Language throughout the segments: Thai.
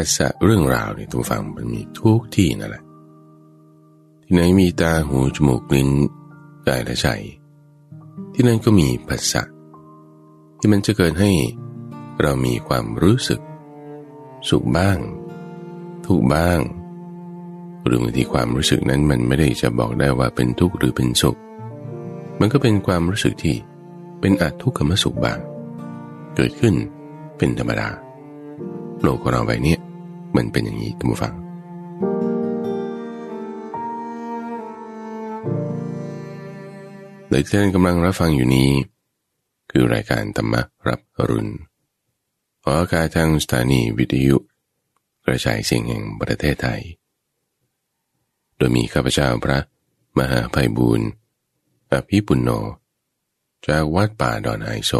ภาษาเรื่องราวเนี่ยทุกฝั่งมันมีทุกที่นั่นแหละที่ไหนมีตาหูจมูกลิ้นกายและใจที่นั่นก็มีภาษาที่มันจะเกิดให้เรามีความรู้สึกสุขบ้างทุกข์บ้างหรือบางทีความรู้สึกนั้นมันไม่ได้จะบอกได้ว่าเป็นทุกข์หรือเป็นสุขมันก็เป็นความรู้สึกที่เป็นอทุกขมสุขบ้างเกิดขึ้นเป็นธรรมดาโลกของเราใบนี้มันเป็นอย่างนี้ทุกผู้ฟังหลายท่านกำลังรับฟังอยู่นี้คือรายการธรรมะรับอรุณออกอากาศทางสถานีวิทยุกระจายเสียงแห่งประเทศไทยโดยมีข้าพเจ้าพระมหาไพบูลย์อภิปุณโญจากวัดป่าดอนไฮโซ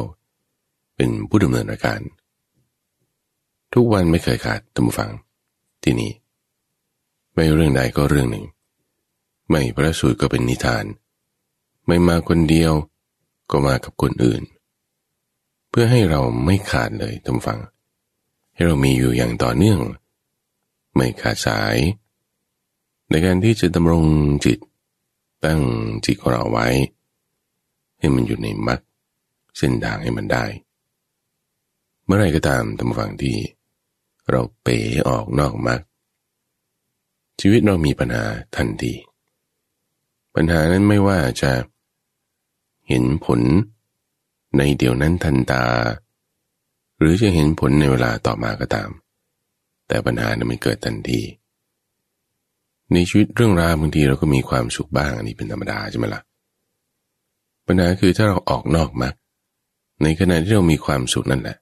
เป็นผู้ดำเนินรายการทุกวันไม่เคยขาดท่านผู้ฟังที่นี่ไม่เรื่องใดก็เรื่องหนึ่งไม่พระสูตรก็เป็นนิทานไม่มาคนเดียวก็มากับคนอื่นเพื่อให้เราไม่ขาดเลยท่านผู้ฟังให้เรามีอยู่อย่างต่อเนื่องไม่ขาดสายในการที่จะดำรงจิตตั้งจิตของเราไว้ให้มันอยู่ในมรรคเส้นทางให้มันได้เมื่อไรก็ตามท่านผู้ฟังที่เราเป๋ออกนอกมรรคชีวิตเรามีปัญหาทันทีปัญหานั้นไม่ว่าจะเห็นผลในเดี๋ยวนั้นทันตาหรือจะเห็นผลในเวลาต่อมาก็ตามแต่ปัญหานั้นมันเกิดทันทีในชีวิตเรื่องราวบางทีเราก็มีความสุขบ้างอันนี้เป็นธรรมดาใช่ไหมล่ะปัญหาคือถ้าเราออกนอกมรรคในขณะที่เรามีความสุขนั่นแหละ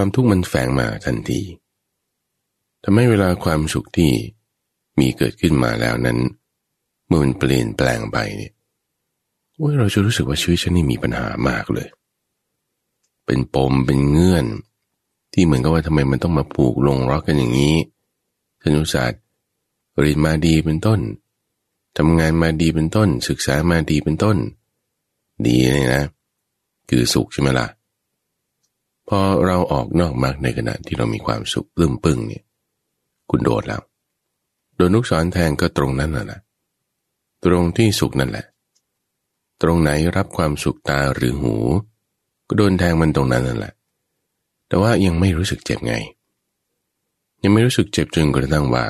ความทุกข์มันแฝงมาทันทีทำให้เวลาความสุขที่มีเกิดขึ้นมาแล้วนั้นเมื่อมันเปลี่ยนแปลงไปเนี่ยเราจะรู้สึกว่าชีวิตฉันนี่มีปัญหามากเลยเป็นปมเป็นเงื่อนที่เหมือนกับว่าทำไมมันต้องมาผูกลงล็อกกันอย่างนี้ฉันอุตส่าห์เรียนมาดีเป็นต้นทำงานมาดีเป็นต้นศึกษามาดีเป็นต้นดีเนี่ยนะคือสุขใช่ไหมล่ะพอเราออกนอกมรรคในขณะที่เรามีความสุขปลื้มปึ้งเนี่ยคุณโดดแล้วโดนลูกศรแทงก็ตรงนั้นแหละตรงที่สุขนั่นแหละตรงไหนรับความสุขตาหรือหูก็โดนแทงมันตรงนั้นนั่นแหละแต่ว่ายังไม่รู้สึกเจ็บไงยังไม่รู้สึกเจ็บจนกระทั่งว่า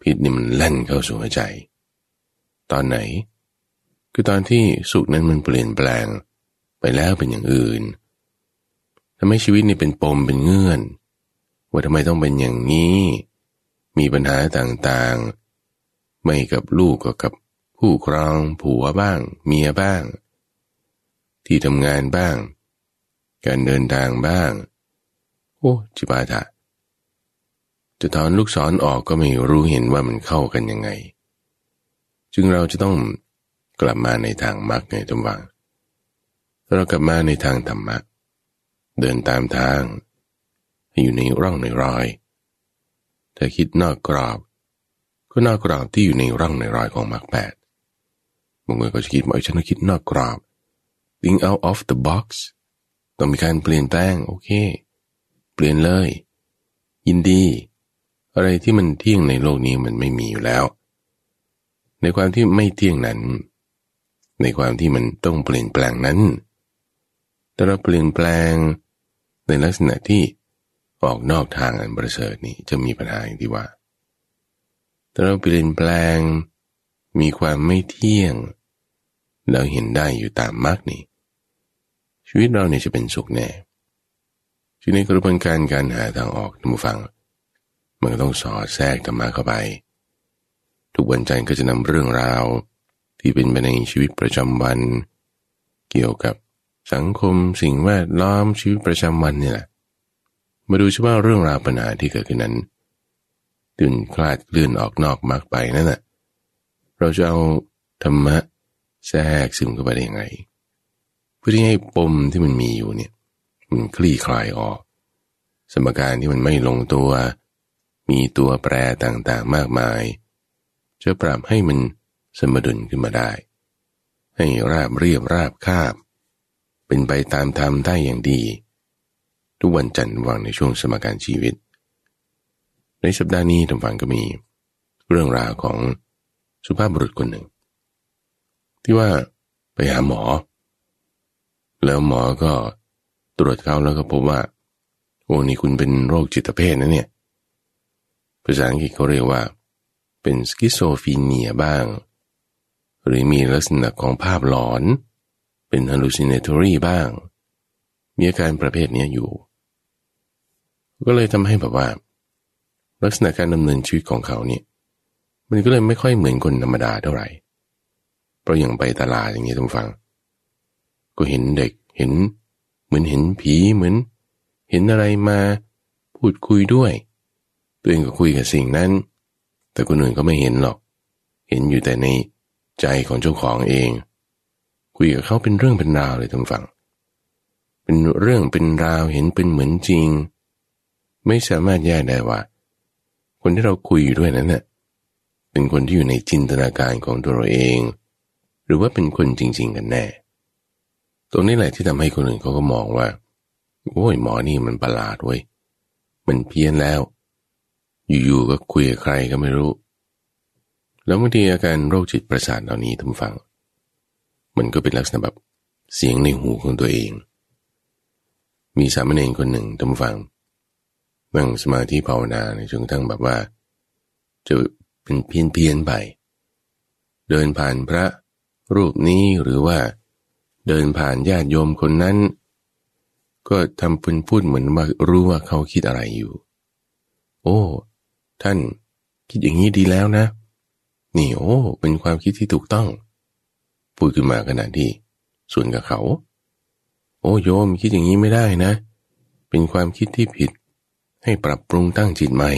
พิษนี่มันแล่นเข้าสู่หัวใจตอนไหนคือตอนที่สุขนั้นมันเปลี่ยนแปลงไปแล้วเป็นอย่างอื่นทำให้ชีวิตนี่เป็นปมเป็นเงื่อนว่าทำไมต้องเป็นอย่างนี้มีปัญหาต่างๆไม่กับลูกก็กับผู้ครองผัวบ้างเมียบ้างที่ทำงานบ้างการเดินทางบ้างโอ้จิบาถะจะถอนลูกศรออกก็ไม่รู้เห็นว่ามันเข้ากันยังไงจึงเราจะต้องกลับมาในทางมรรคไงท่านฟังเรากลับมาในทางธรรมะเดินตามทางอยู่ในร่องในรอยถ้าคิดนอกกรอบก็นอกกรอบที่อยู่ในร่องในรอยของมรรค 8บางคนก็จะคิดว่าฉันคิดนอกกรอบ think out of the box ต้องมีการเปลี่ยนแปลงโอเคเปลี่ยนเลยยินดีอะไรที่มันเที่ยงในโลกนี้มันไม่มีอยู่แล้วในความที่ไม่เที่ยงนั้นในความที่มันต้องเปลี่ยนแปลงนั้นแต่เราเปลี่ยนแปลงในลักษณะที่ออกนอกทางอันประเสริฐนี้จะมีปัญหาอย่างที่ว่าแต่เราเปลี่ยนแปลงมีความไม่เที่ยงเราเห็นได้อยู่ตามมรรคนี้ชีวิตเราเนี่ยจะเป็นสุขแน่จึงในกระบวนการการหาทางออกท่านผู้ฟังมันก็ต้องสอดแทรกธรรมะเข้าไปทุกวันจันทร์ก็จะนำเรื่องราวที่เป็นไปในชีวิตประจำวันเกี่ยวกับสังคมสิ่งแวดล้อมชีวิตประจำวันนี่แหละมาดูว่าเรื่องราวปัญหาที่เกิดขึ้นนั้นตื่นคลาดเคลื่อนออกนอกมรรคไปนั่นแหละเราจะเอาธรรมะแทรกซึมเข้าไปได้ยังไงเพื่อที่ให้ปมที่มันมีอยู่เนี่ยมันคลี่คลายออกสมการที่มันไม่ลงตัวมีตัวแปรต่างๆมากมายจะปรับให้มันสมดุลขึ้นมาได้ให้ราบเรียบราบคาบเป็นไปตามธรรมได้อย่างดีทุกวันจันทร์วางในช่วงสมการชีวิต ในสัปดาห์นี้ท่านฟังก็มีเรื่องราวของสุภาพบุรุษคนหนึ่งที่ว่าไปหาหมอแล้วหมอก็ตรวจเขาแล้วก็พบว่าโอ้นี่คุณเป็นโรคจิตเภทนะเนี่ยภาษาอังกฤษเขาเรียกว่าเป็นสคิโซฟีเนียบ้างหรือมีลักษณะของภาพหลอนเป็น hallucinatory บ้างมีอาการประเภทนี้อยู่ก็เลยทำให้แบบว่าลักษณะการดำเนินชีวิตของเขาเนี่ยมันก็เลยไม่ค่อยเหมือนคนธรรมดาเท่าไหร่เพราะอย่างไปตลาดอย่างนี้ท่านฟังก็เห็นเด็กเห็นเหมือนเห็นผีเหมือนเห็นอะไรมาพูดคุยด้วยตัวเองก็คุยกับสิ่งนั้นแต่คนอื่นก็ไม่เห็นหรอกเห็นอยู่แต่ในใจของเจ้าของเองคุยกับเขาเป็นเรื่องเป็นราวเลยท่านฟังเป็นเรื่องเป็นราวเห็นเป็นเหมือนจริงไม่สามารถแยกได้ว่าคนที่เราคุยอยู่ด้วยนั้นน่ะเป็นคนที่อยู่ในจินตนาการของตัวเราเองหรือว่าเป็นคนจริงๆกันแน่ตรงนี้แหละที่ทำให้คนอื่นเขาก็มองว่าโอ้ยหมอนี่มันประหลาดเว้ยมันเพี้ยนแล้วอยู่ๆก็คุยกับใครก็ไม่รู้แล้วบางทีอาการโรคจิตประสาทเหล่านี้ท่านฟังมันก็เป็นลักษณะแบบเสียงในหูของตัวเองมีสามเณรคนหนึ่งท่านฟังนั่งสมาธิภาวนาในจนกระทั่งแบบว่าจะเป็นเพี้ยนๆไปเดินผ่านพระรูปนี้หรือว่าเดินผ่านญาติโยมคนนั้นก็ทำเป็นพูดเหมือนว่ารู้ว่าเขาคิดอะไรอยู่โอ้ท่านคิดอย่างนี้ดีแล้วนะนี่โอ้เป็นความคิดที่ถูกต้องพูดขึ้นมาขณะที่ส่วนกับเขาโอ้โยมคิดอย่างนี้ไม่ได้นะเป็นความคิดที่ผิดให้ปรับปรุงตั้งจิตใหม่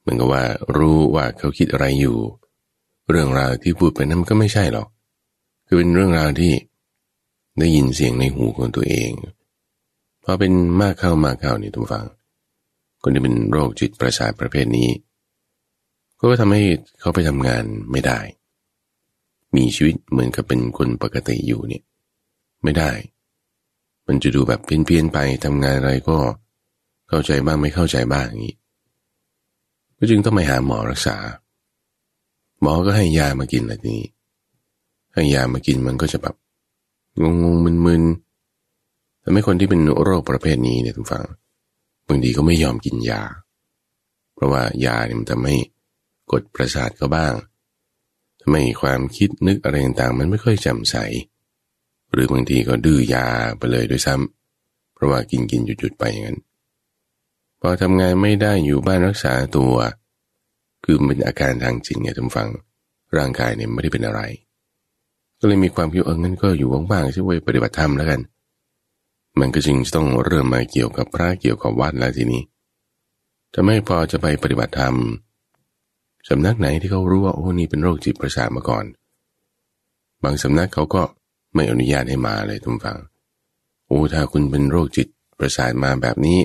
เหมือนกับว่ารู้ว่าเขาคิดอะไรอยู่เรื่องราวที่พูดไปนั้นก็ไม่ใช่หรอกคือเป็นเรื่องราวที่ได้ยินเสียงในหูของตัวเองพอเป็นมากเข้ามากเข้านี่ท่านฟังคนที่เป็นโรคจิตประสาทประเภทนี้ก็ทำให้เขาไปทำงานไม่ได้มีชีวิตเหมือนกับเป็นคนปกติอยู่เนี่ยไม่ได้มันจะดูแบบเพี้ยนๆไปทำงานอะไรก็เข้าใจบ้างไม่เข้าใจบ้างอย่างนี้ก็จึงต้องไปหาหมอรักษาหมอก็ให้ยามากินอะไรนี้ให้ยามากินมันก็จะแบบงงๆมึนๆแต่ไม่คนที่เป็นโรคประเภทนี้เนี่ยทุกฝั่งบางทีก็ไม่ยอมกินยาเพราะว่ายาเนี่ยมันทำให้กดประสาทก็บ้างทำให้ความคิดนึกอะไรต่างๆมันไม่ค่อยแจ่มใสหรือบางทีก็ดื้อยาไปเลยด้วยซ้ำเพราะว่ากินๆหยุดๆไปอย่างนั้นพอทำงานไม่ได้อยู่บ้านรักษาตัวคือเป็นอาการทางจิตไงท่านฟังร่างกายเนี่ยไม่ได้เป็นอะไรก็เลยมีความคิดงั้นก็อยู่ว่างๆใช่ไหมปฏิบัติธรรมแล้วกันมันก็จึงต้องเริ่มมาเกี่ยวกับพระเกี่ยวกับวัดแล้วทีนี้จะไม่พอจะไปปฏิบัติธรรมสำนักไหนที่เขารู้ว่าโอ้นี่เป็นโรคจิตประสาทมาก่อนบางสำนักเขาก็ไม่อนุญาตให้มาเลยท่านฟังโอ้ถ้าคุณเป็นโรคจิตประสาทมาแบบนี้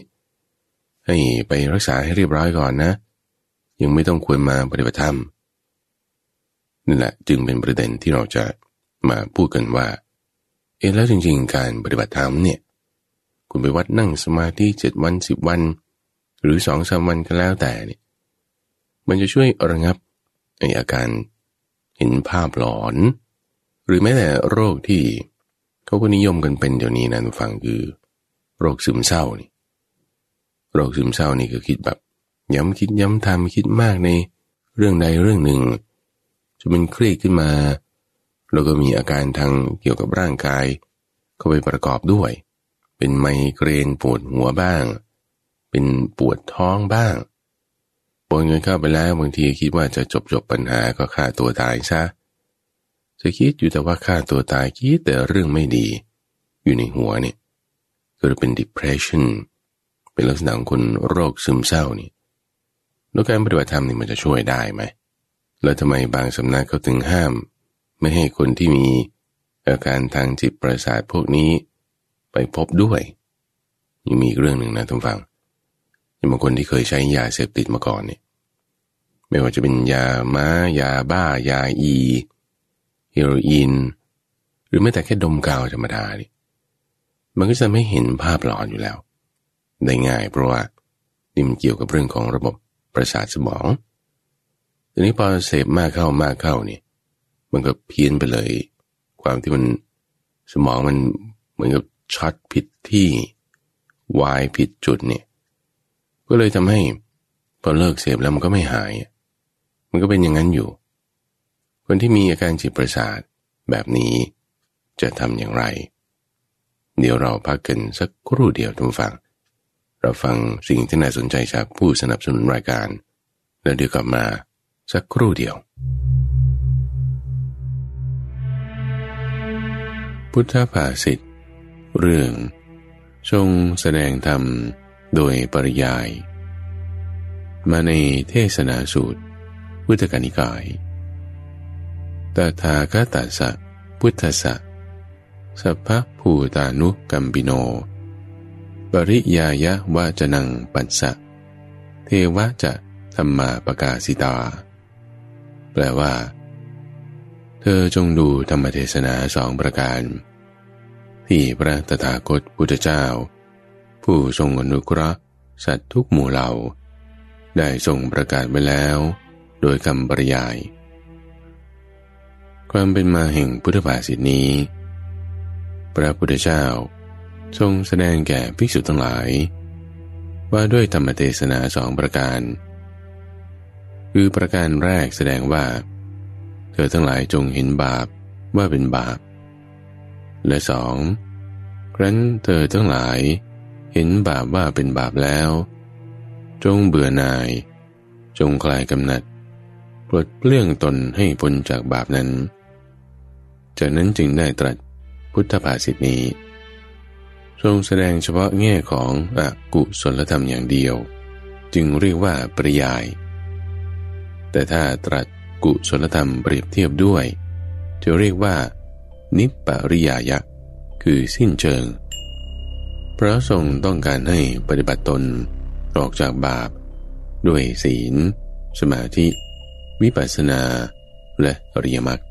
ให้ไปรักษาให้เรียบร้อยก่อนนะยังไม่ต้องควรมาปฏิบัติธรรมนั่นแหละจึงเป็นประเด็นที่เราจะมาพูดกันว่าแล้วจริงๆการปฏิบัติธรรมเนี่ยคุณไปวัดนั่งสมาธิ7วัน10วันหรือ 2-3 วันก็แล้วแต่เนี่ยมันจะช่วยระงับอาการเห็นภาพหลอนหรือแม้แต่โรคที่เขาก็นิยมกันเป็นเดี๋ยวนี้นะฟังคือโรคซึมเศร้านี่โรคซึมเศร้านี่คือคิดแบบย้ำคิดย้ำทำคิดมากในเรื่องใดเรื่องหนึ่งจนมันเครียดขึ้นมาแล้วก็มีอาการทางเกี่ยวกับร่างกายเข้าไปประกอบด้วยเป็นไมเกรนปวดหัวบ้างเป็นปวดท้องบ้างปนกันเข้าไปแล้วบางทีคิดว่าจะจบปัญหาก็ฆ่าตัวตายซะจะคิดอยู่แต่ว่าฆ่าตัวตายคิดแต่เรื่องไม่ดีอยู่ในหัวเนี่ยก็จะเป็น depression เป็นลักษณะของคนโรคซึมเศร้านี่แล้วการปฏิบัติธรรมนี่มันจะช่วยได้ไหมแล้วทำไมบางสำนักเขาถึงห้ามไม่ให้คนที่มีอาการทางจิตประสาทพวกนี้ไปพบด้วยยังมีเรื่องหนึ่งนะท่านฟังบางคนที่เคยใช้ยาเสพติดมาก่อนเนี่ยไม่ว่าจะเป็นยาม้ายาบ้ายาอีเฮโรอีนหรือแม้แต่แค่ดมกาวธรรมดานี่มันก็จะไม่เห็นภาพหลอนอยู่แล้วได้ง่ายเพราะว่านี่มันเกี่ยวกับเรื่องของระบบ ประสาทสมองทีนี้พอเสพมากเข้านี่มันก็เพี้ยนไปเลยความที่มันสมองมันเหมือนกับช็อตผิดที่วายผิดจุดเนี่ยก็เลยทำให้พอเลิกเสพแล้วมันก็ไม่หายมันก็เป็นอย่างนั้นอยู่คนที่มีอาการจิตประสาทแบบนี้จะทำอย่างไรเดี๋ยวเราพักกันสักครู่เดียวท่านฟังเราฟังสิ่งที่น่าสนใจจากผู้สนับสนุนรายการแล้วเดี๋ยวกลับมาสักครู่เดียวพุทธภาษิตเรื่องทรงแสดงธรรมโดยปริยายมาในเทศนาสูตรพุทธกนิกายตถาคตัสสะพุทธัสสะสัพพภูตานุกัมปิโนปริยายะวาจนังปัสสะเทวะจะธัมมาปกาสิตาแปลว่าเธอจงดูธรรมเทศนาสองประการที่พระตถาคตพุทธเจ้าผู้ทรงอนุเคราะห์สัตว์ทุกหมู่เหล่าได้ทรงประกาศไว้แล้วโดยคำปริยายความเป็นมาแห่งพุทธภาษิตนี้พระพุทธเจ้าทรงแสดงแก่ภิกษุทั้งหลายว่าด้วยธรรมเทศนาสองประการคือประการแรกแสดงว่าเธอทั้งหลายจงเห็นบาปว่าเป็นบาปและสองครั้นเธอทั้งหลายเห็นบาปว่าเป็นบาปแล้วจงเบื่อหน่ายจงคลายกำหนัดปลดเปลื้องตนให้พ้นจากบาปนั้นจากนั้นจึงได้ตรัสพุทธภาษิตนี้ทรงแสดงเฉพาะแง่ของอกุศลธรรมอย่างเดียวจึงเรียกว่าปริยายแต่ถ้าตรัสกุศลธรรมเปรียบเทียบด้วยจะเรียกว่านิปปริยายะคือสิ้นเชิงเพราะทรงต้องการให้ปฏิบัติตนออกจากบาปด้วยศีลสมาธิวิปัสสนาและอริยมรรค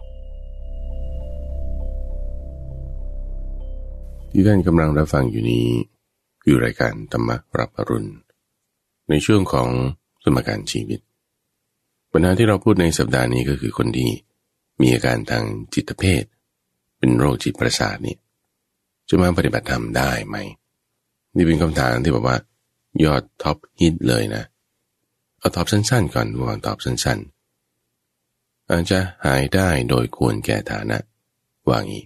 ที่ท่านกำลังรับฟังอยู่นี้คือรายการธรรมะรับอรุณในช่วงของสมการชีวิตปัญหาที่เราพูดในสัปดาห์นี้ก็คือคนที่มีอาการทางจิตเภทเป็นโรคจิตประสาทนี่จะมาปฏิบัติธรรมได้ไหมนี่เป็นคำถามที่บอกว่ายอดท็อปฮิตเลยนะเอาตอบสั้นๆก่อนดูก่อนตอบสั้นๆอาจจะหายได้โดยควรแก่ฐานะว่างี้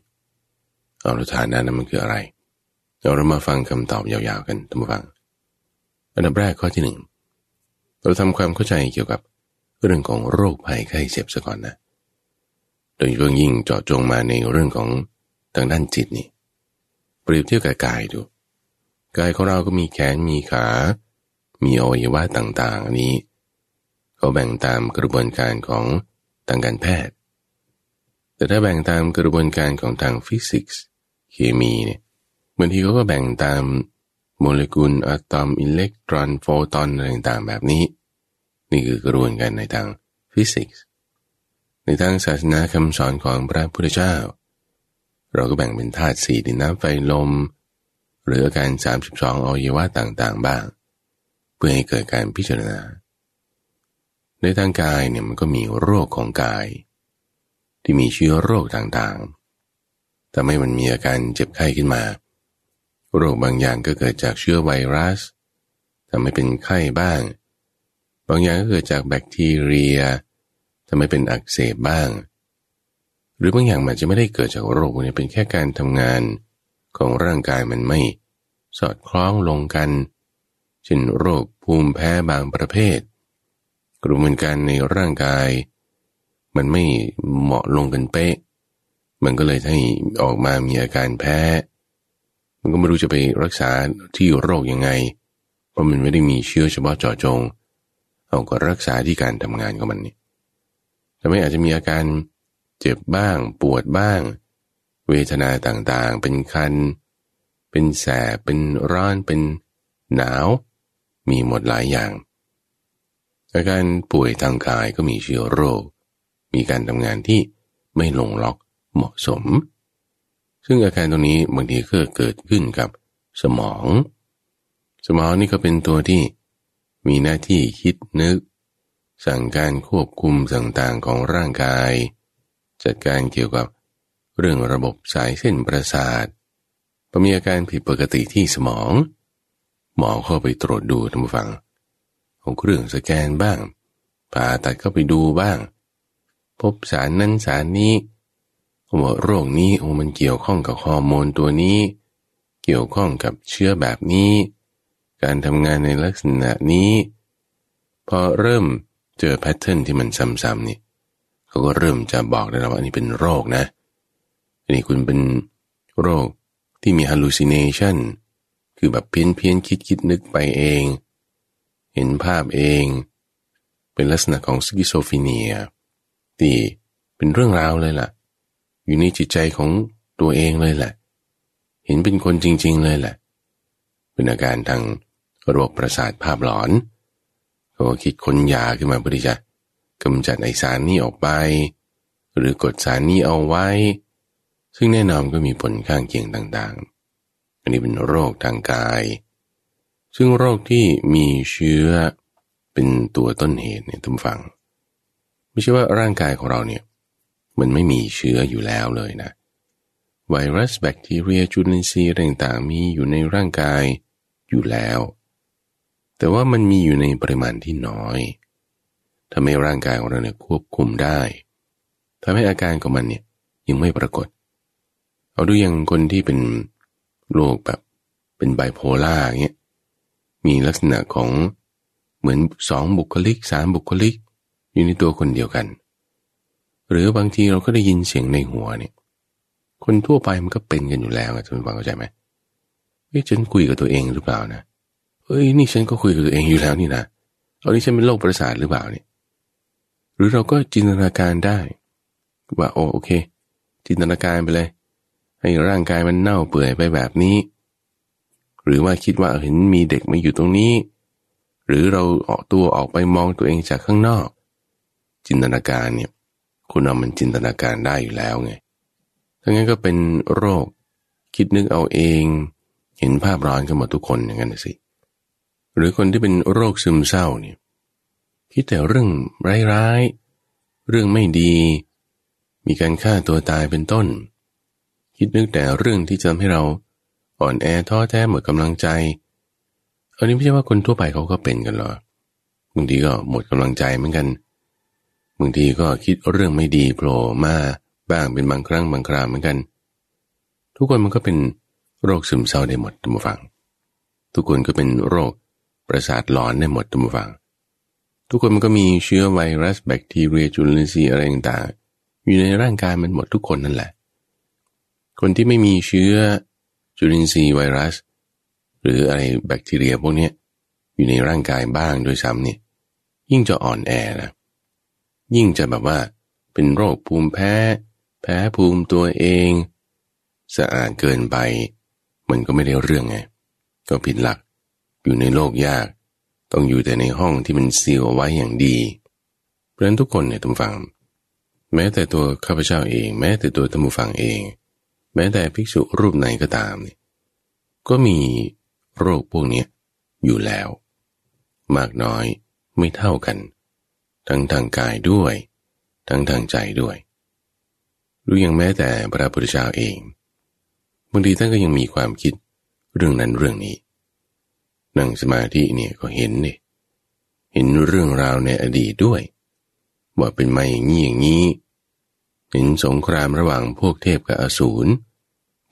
เอาฐานะนั้นมันคืออะไรเรามาฟังคำตอบยาวๆกันท่านผู้ฟังอันดับแรกข้อที่หนึ่งเราทำความเข้าใจเกี่ยวกับเรื่องของโรคภัยไข้เจ็บซะก่อนนะโดยเฉพาะยิ่งเจาะจงมาในเรื่องของทางด้านจิตนี่เปรียบเทียบกับกายดูกายของเราก็มีแขนมีขามีอวัยวะต่างๆอันนี้เขาแบ่งตามกระบวนการของทางการแพทย์แต่ถ้าแบ่งตามกระบวนการของทางฟิสิกส์เคมีเนี่ยบางทีเขาก็แบ่งตามโมเลกุลอะตอมอิเล็กตรอนโฟตอนอะไรต่างๆแบบนี้นี่คือกระบวนการในทางฟิสิกส์ในทางศาสนาคำสอนของพระพุทธเจ้าเราก็แบ่งเป็นธาตุสี่ดินน้ำไฟลมหรืออาการ32อวัยวะต่างๆบ้างเพื่อให้เกิดการพิจารณาในทางกายเนี่ยมันก็มีโรคของกายที่มีเชื้อโรคต่างๆทำให้มันมีอาการเจ็บไข้ขึ้นมาโรคบางอย่างก็เกิดจากเชื้อไวรัสทำให้เป็นไข้บ้างบางอย่างก็เกิดจากแบคทีเรียทำให้เป็นอักเสบบ้างหรือบางอย่างมันจะไม่ได้เกิดจากโรคเนี่ยเป็นแค่การทำงานของร่างกายมันไม่สอดคล้องลงกันเช่นโรคภูมิแพ้บางประเภทกระบวนการในร่างกายมันไม่เหมาะลงกันเป๊ะมันก็เลยให้ออกมามีอาการแพ้มันก็ไม่รู้จะไปรักษาที่โรคยังไงเพราะมันไม่ได้มีเชื้อเฉพาะเจาะจงเอาก็รักษาที่การทำงานของมันนี่ทำให้อาจจะมีอาการเจ็บบ้างปวดบ้างเวทนาต่างๆเป็นคันเป็นแสบเป็นร้อนเป็นหนาวมีหมดหลายอย่างอาการป่วยทางกายก็มีเชื้อโรคมีการทำงานที่ไม่ลงล็อกเหมาะสมซึ่งอาการตรงนี้บางทีก็เกิดขึ้นกับสมองนี่ก็เป็นตัวที่มีหน้าที่คิดนึก สั่งการควบคุมต่างๆของร่างกายจัดการเกี่ยวกับเรื่องระบบสายเส้นประสาทพอมีอาการผิดปกติที่สมองหมอเข้าไปตรวจดูทำฟังของเครื่องสแกนบ้างผ่าตัดเข้าไปดูบ้างพบสารนั้นสารนี้ว่าโรคนี้มันเกี่ยวข้องกับฮอร์โมนตัวนี้เกี่ยวข้องกับเชื้อแบบนี้การทำงานในลักษณะนี้พอเริ่มเจอแพทเทิร์นที่มันซ้ำๆนี่เขาก็เริ่มจะบอกได้แล้วว่าอันนี้เป็นโรคนะอันนี้คุณเป็นโรคที่มี hallucination คือแบบเพี้ยนคิดนึกไปเองเห็นภาพเองเป็นลักษณะของสคิโซฟีเนียที่เป็นเรื่องราวเลยล่ะอยู่ในจิตใจของตัวเองเลยแหละเห็นเป็นคนจริงๆเลยแหละเป็นอาการทางระบบประสาทภาพหลอนเขาคิดค้นยาขึ้นมาเพื่อที่จะกำจัดไอสารนี้ออกไปหรือกดสารนี้เอาไว้ซึ่งแน่นอนก็มีผลข้างเคียงต่างๆอันนี้เป็นโรคทางกายซึ่งโรคที่มีเชื้อเป็นตัวต้นเหตุเนี่ยท่านฟังไม่ใช่ว่าร่างกายของเราเนี่ยมันไม่มีเชื้ออยู่แล้วเลยนะไวรัสแบคทีเรียจุลินทรีย์ต่างๆมีอยู่ในร่างกายอยู่แล้วแต่ว่ามันมีอยู่ในปริมาณที่น้อยทำให้ร่างกายของเราเนี่ยควบคุมได้ทำให้อาการของมันเนี่ยยังไม่ปรากฏเอาดูอย่างคนที่เป็นโรคแบบเป็นไบโพล่าเงี้ยมีลักษณะของเหมือน2บุคลิก3บุคลิกอยู่ในตัวคนเดียวกันหรือบางทีเราก็ได้ยินเสียงในหัวเนี่ยคนทั่วไปมันก็เป็นกันอยู่แล้วอ่ะคุณฟังเข้าใจมั้ยเฮ้ยฉันคุยกับตัวเองหรือเปล่านะเฮ้ยนี่ฉันก็คุยกับตัวเองอยู่แล้วนี่นะเอานี่ฉันเป็นโรคประสาทหรือเปล่าเนี่ยหรือเราก็จินตนาการได้ว่าโอเคจินตนาการไปเลยให้ร่างกายมันเน่าเปื่อยไปแบบนี้หรือว่าคิดว่าเห็นมีเด็กมาอยู่ตรงนี้หรือเราออกตัวออกไปมองตัวเองจากข้างนอกจินตนาการเนี่ยคุณเอามันจินตนาการได้อยู่แล้วไงทั้งนั้นก็เป็นโรคคิดนึกเอาเองเห็นภาพร้อนกันหมดทุกคนอย่างนั้นสิหรือคนที่เป็นโรคซึมเศร้าเนี่ยคิดแต่เรื่องร้ายๆเรื่องไม่ดีมีการฆ่าตัวตายเป็นต้นคิดนึกแต่เรื่องที่จะทำให้เราอ่อนแอท้อแท้หมดกำลังใจอันนี้ไม่ใช่ว่าคนทั่วไปเขาก็เป็นกันหรอกบางทีก็หมดกำลังใจเหมือนกันบางทีก็คิดเรื่องไม่ดีโผล่มาบ้างเป็นบางครั้งบางคราวเหมือนกันทุกคนมันก็เป็นโรคซึมเศร้าได้หมดท่านผู้ฟังทุกคนก็เป็นโรคประสาทหลอนได้หมดท่านผู้ฟังทุกคนมันก็มีเชื้อไวรัสแบคทีเรียจุลินทรีย์อะไรต่างๆอยู่ในร่างกายมันหมดทุกคนนั่นแหละคนที่ไม่มีเชื้อจุลินทรีย์ไวรัสหรืออะไรแบคทีเรียพวกนี้อยู่ในร่างกายบ้างโดยซ้ำเนี่ยยิ่งจะอ่อนแอนะยิ่งจะแบบว่าเป็นโรคภูมิแพ้ภูมิตัวเองสะอาดเกินไปมันก็ไม่ได้เรื่องไงก็ผิดหลักอยู่ในโลกยากต้องอยู่แต่ในห้องที่มันซีลเอาไว้อย่างดีเพราะฉะนั้นทุกคนเนี่ยท่านผู้ฟังแม้แต่ตัวข้าพเจ้าเองแม้แต่ตัวท่านผู้ฟังเองแม้แต่ภิกษุรูปไหนก็ตามเนี่ยก็มีโรคพวกนี้อยู่แล้วมากน้อยไม่เท่ากันทั้งทางกายด้วยทั้งทางใจด้วยหรืออย่างแม้แต่พระพุทธเจ้าเองบางทีท่านก็ยังมีความคิดเรื่องนั้นเรื่องนี้นั่งสมาธิเนี่ยก็เห็นดิเห็นเรื่องราวในอดีตด้วยว่าเป็นมาอย่างนี้อย่างนี้เห็นสงครามระหว่างพวกเทพกับอสูร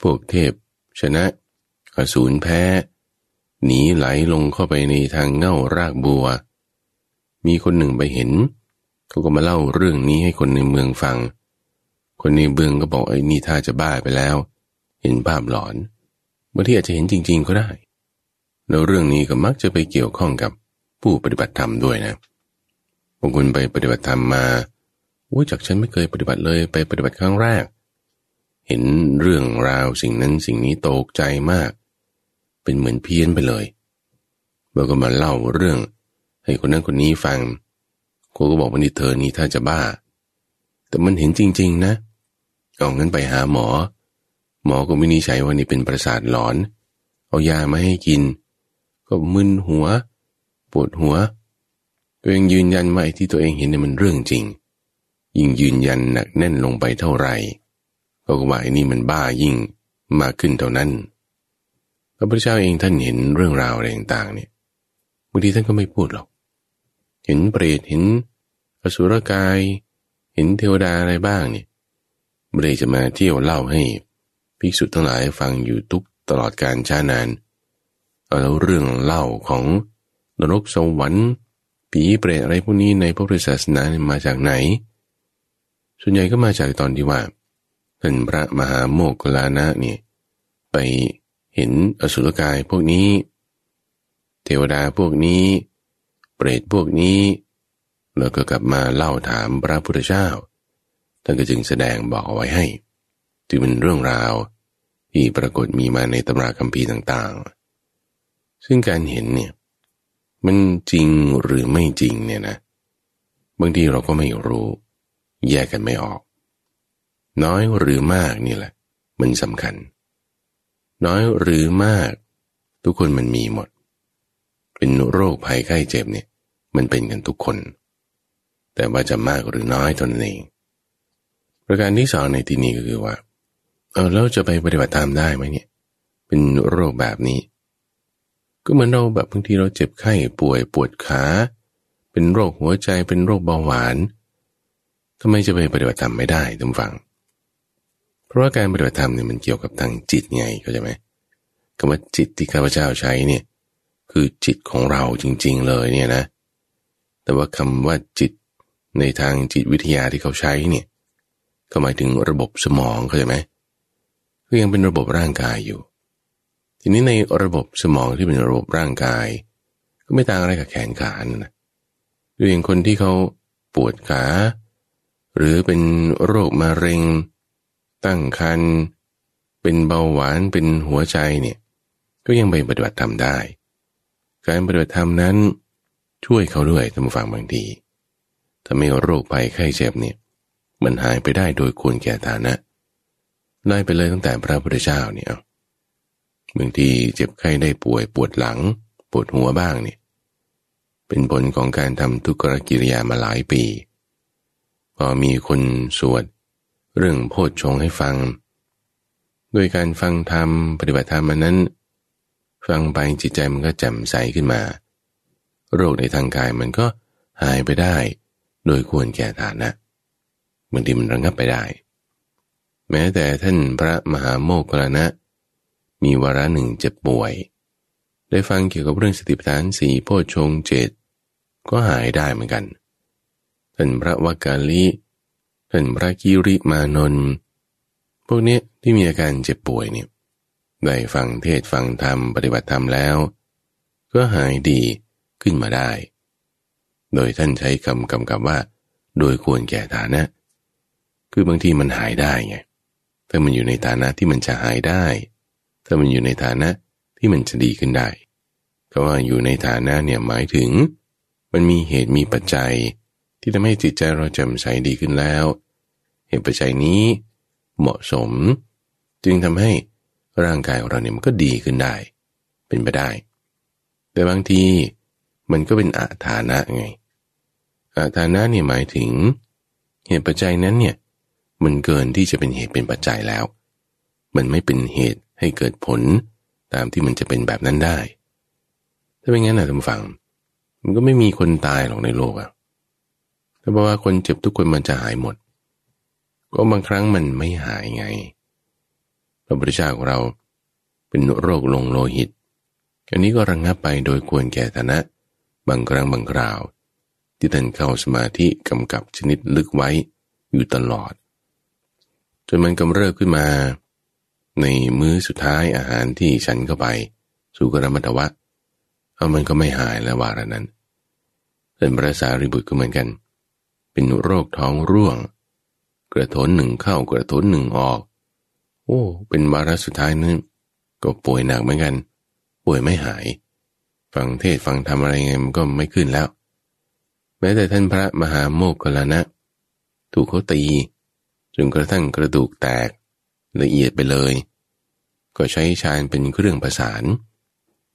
พวกเทพชนะอสูรแพ้หนีไหลลงเข้าไปในทางเง่ารากบัวมีคนหนึ่งไปเห็นเขาก็มาเล่าเรื่องนี้ให้คนในเมืองฟังคนในเมืองก็บอกไอ้นี่ถ้าจะบ้าไปแล้วเห็นภาพหลอนบางทีอาจจะเห็นจริงๆก็ได้แล้วเรื่องนี้ก็มักจะไปเกี่ยวข้องกับผู้ปฏิบัติธรรมด้วยนะบางคนไปปฏิบัติธรรมมาจากฉันไม่เคยปฏิบัติเลยไปปฏิบัติครั้งแรกเห็นเรื่องราวสิ่งนั้นสิ่งนี้ตกใจมากเป็นเหมือนเพี้ยนไปเลยแล้วก็มาเล่าเรื่องให้คนนั้นคนนี้ฟังกูก็บอกว่านี่เธอนี่ถ้าจะบ้าแต่มันเห็นจริงๆนะเอางั้นไปหาหมอหมอก็วินิจฉัยว่านี่เป็นประสาทหลอนเอายามาให้กินก็มึนหัวปวดหัวไป ตัวเองยืนยันว่าไอ้ที่ตัวเองเห็นเนี่ยมันเรื่องจริงยิ่งยืนยันหนักแน่นลงไปเท่าไหร่ก็ว่าไอ้นี่มันบ้ายิ่งมากขึ้นเท่านั้นพระพุทธเจ้าเองท่านเห็นเรื่องราวอะไรต่างๆเนี่ยบางทีท่านก็ไม่พูดหรอกเห็นเปรตเห็นอสุรกายเห็นเทวดาอะไรบ้างเนี่ยไม่ได้จะมาเที่ยวเล่าให้ภิกษุทั้งหลายฟังอยู่ทุกตลอดการช้านานแล้วเรื่องเล่าของนรกสวรรค์ผีเปรตอะไรพวกนี้ในพระพุทธศาสนามาจากไหนส่วนใหญ่ก็มาจากตอนที่ว่าท่านพระมหาโมคคัลลานะนี่ไปเห็นอสุรกายพวกนี้เทวดาพวกนี้เปรตพวกนี้แล้วก็กลับมาเล่าถามพระพุทธเจ้าท่านก็จึงแสดงบอกเอาไว้ให้ถือเป็นเรื่องราวที่ปรากฏมีมาในตำราคัมภีร์ต่างๆซึ่งการเห็นเนี่ยมันจริงหรือไม่จริงเนี่ยนะบางทีเราก็ไม่รู้แยกกันไม่ออกน้อยหรือมากนี่แหละมันสำคัญน้อยหรือมากทุกคนมันมีหมดเป็นโรคภัยไข้เจ็บเนี่ยมันเป็นกันทุกคนแต่ว่าจะมากหรือน้อยตนเองประการที่สองในที่นี้ก็คือว่าเราจะไปปฏิบัติตามได้ไหมเนี่ยเป็นโรคแบบนี้ก็เหมือนเราแบบบางทีเราเจ็บไข้ป่วยปวดขาเป็นโรคหัวใจเป็นโรคเบาหวานทำไมจะไปปฏิบัติธรรมไม่ได้ท่านฟังเพราะว่าการปฏิบัติธรรมเนี่ยมันเกี่ยวกับทางจิตไงเข้าใจไหมคำว่าจิตที่ข้าพเจ้าใช้เนี่ยคือจิตของเราจริงๆเลยเนี่ยนะแต่ว่าคำว่าจิตในทางจิตวิทยาที่เขาใช้เนี่ยก็หมายถึงระบบสมองเข้าใจไหมก็ยังเป็นระบบร่างกายอยู่ทีนี้ในระบบสมองที่เป็นระบบร่างกายก็ไม่ต่างอะไรกับแขนขานะดูอย่างคนที่เขาปวดขาหรือเป็นโรคมะเร็งตั้งครรภ์เป็นเบาหวานเป็นหัวใจเนี่ยก็ยังไปปฏิบัติธรรมได้การปฏิบัติธรรมนั้นช่วยเขาด้วยท่านผู้ฟังบางทีถ้าไม่โรคภัยไข้เจ็บเนี่ยมันหายไปได้โดยควรแก่ฐานะได้ไปเลยตั้งแต่พระพุทธเจ้าเนี่ยบางทีเจ็บไข้ได้ป่วยปวดหลังปวดหัวบ้างเนี่ยเป็นผลของการทำทุกขกิริยามาหลายปีพอมีคนสวดเรื่องโพชฌงค์ให้ฟังโดยการฟังธรรมปฏิบัติธรรมมันนั้นฟังไปจิตใจมันก็แจ่มใสขึ้นมาโรคในทางกายมันก็หายไปได้โดยควรแก่ฐานะบางทีมันระงับไปได้แม้แต่ท่านพระมหาโมคคัลลานะมีวาระหนึ่งเจ็บป่วยได้ฟังเกี่ยวกับเรื่องสติปัฏฐานสี่โพชฌงค์เจ็ดก็หายได้เหมือนกันท่านพระวักกาลิท่านพระกิริมานนท์พวกนี้ที่มีอาการเจ็บป่วยเนี่ยได้ฟังเทศฟังธรรมปฏิบัติธรรมแล้วก็หายดีขึ้นมาได้โดยท่านใช้คำกำกับว่าโดยควรแก่ฐานะคือบางทีมันหายได้ไงถ้ามันอยู่ในฐานะที่มันจะหายได้ถ้ามันอยู่ในฐานะที่มันจะดีขึ้นได้เพราะว่าอยู่ในฐานะเนี่ยหมายถึงมันมีเหตุมีปัจจัยที่ทำให้จิตใจเราแจ่มใสดีขึ้นแล้วเหตุปัจจัยนี้เหมาะสมจึงทำให้ร่างกายของเราเนี่ยมันก็ดีขึ้นได้เป็นไปได้แต่บางทีมันก็เป็นอาฐานะไงอาฐานะเนี่ยหมายถึงเหตุปัจจัยนั้นเนี่ยมันเกินที่จะเป็นเหตุเป็นปัจจัยแล้วมันไม่เป็นเหตุให้เกิดผลตามที่มันจะเป็นแบบนั้นได้ถ้าเป็นงั้นนะท่านฟังมันก็ไม่มีคนตายหรอกในโลกอะเพราะว่าคนเจ็บทุกคนมันจะหายหมดก็บางครั้งมันไม่หายไงพระพุทธเจ้าของเราเป็นโรคลงโลหิตอันนี้ก็ระงับไปโดยควรแก่ฐานะบางครั้งบางคราวที่ท่านเข้าสมาธิกำกับชนิดลึกไว้อยู่ตลอดจนมันกำเริบขึ้นมาในมื้อสุดท้ายอาหารที่ฉันเข้าไปสุกรมัตถวะมันก็ไม่หายแล้ววาระนั้นเป็นพระสารีบุตรก็เหมือนกันเป็นโรคท้องร่วงกระโถนหนึ่งเข้ากระโถนหนึ่งออกโอ้เป็นวาระสุดท้ายนั้นก็ป่วยหนักเหมือนกันป่วยไม่หายฟังเทศฟังธรรมอะไรไงมันก็ไม่ขึ้นแล้วแม้แต่ท่านพระมหาโมคคัลลานะถูกเขาตีจนกระทั่งกระดูกแตกละเอียดไปเลยก็ใช้ฌานเป็นเครื่องประสาน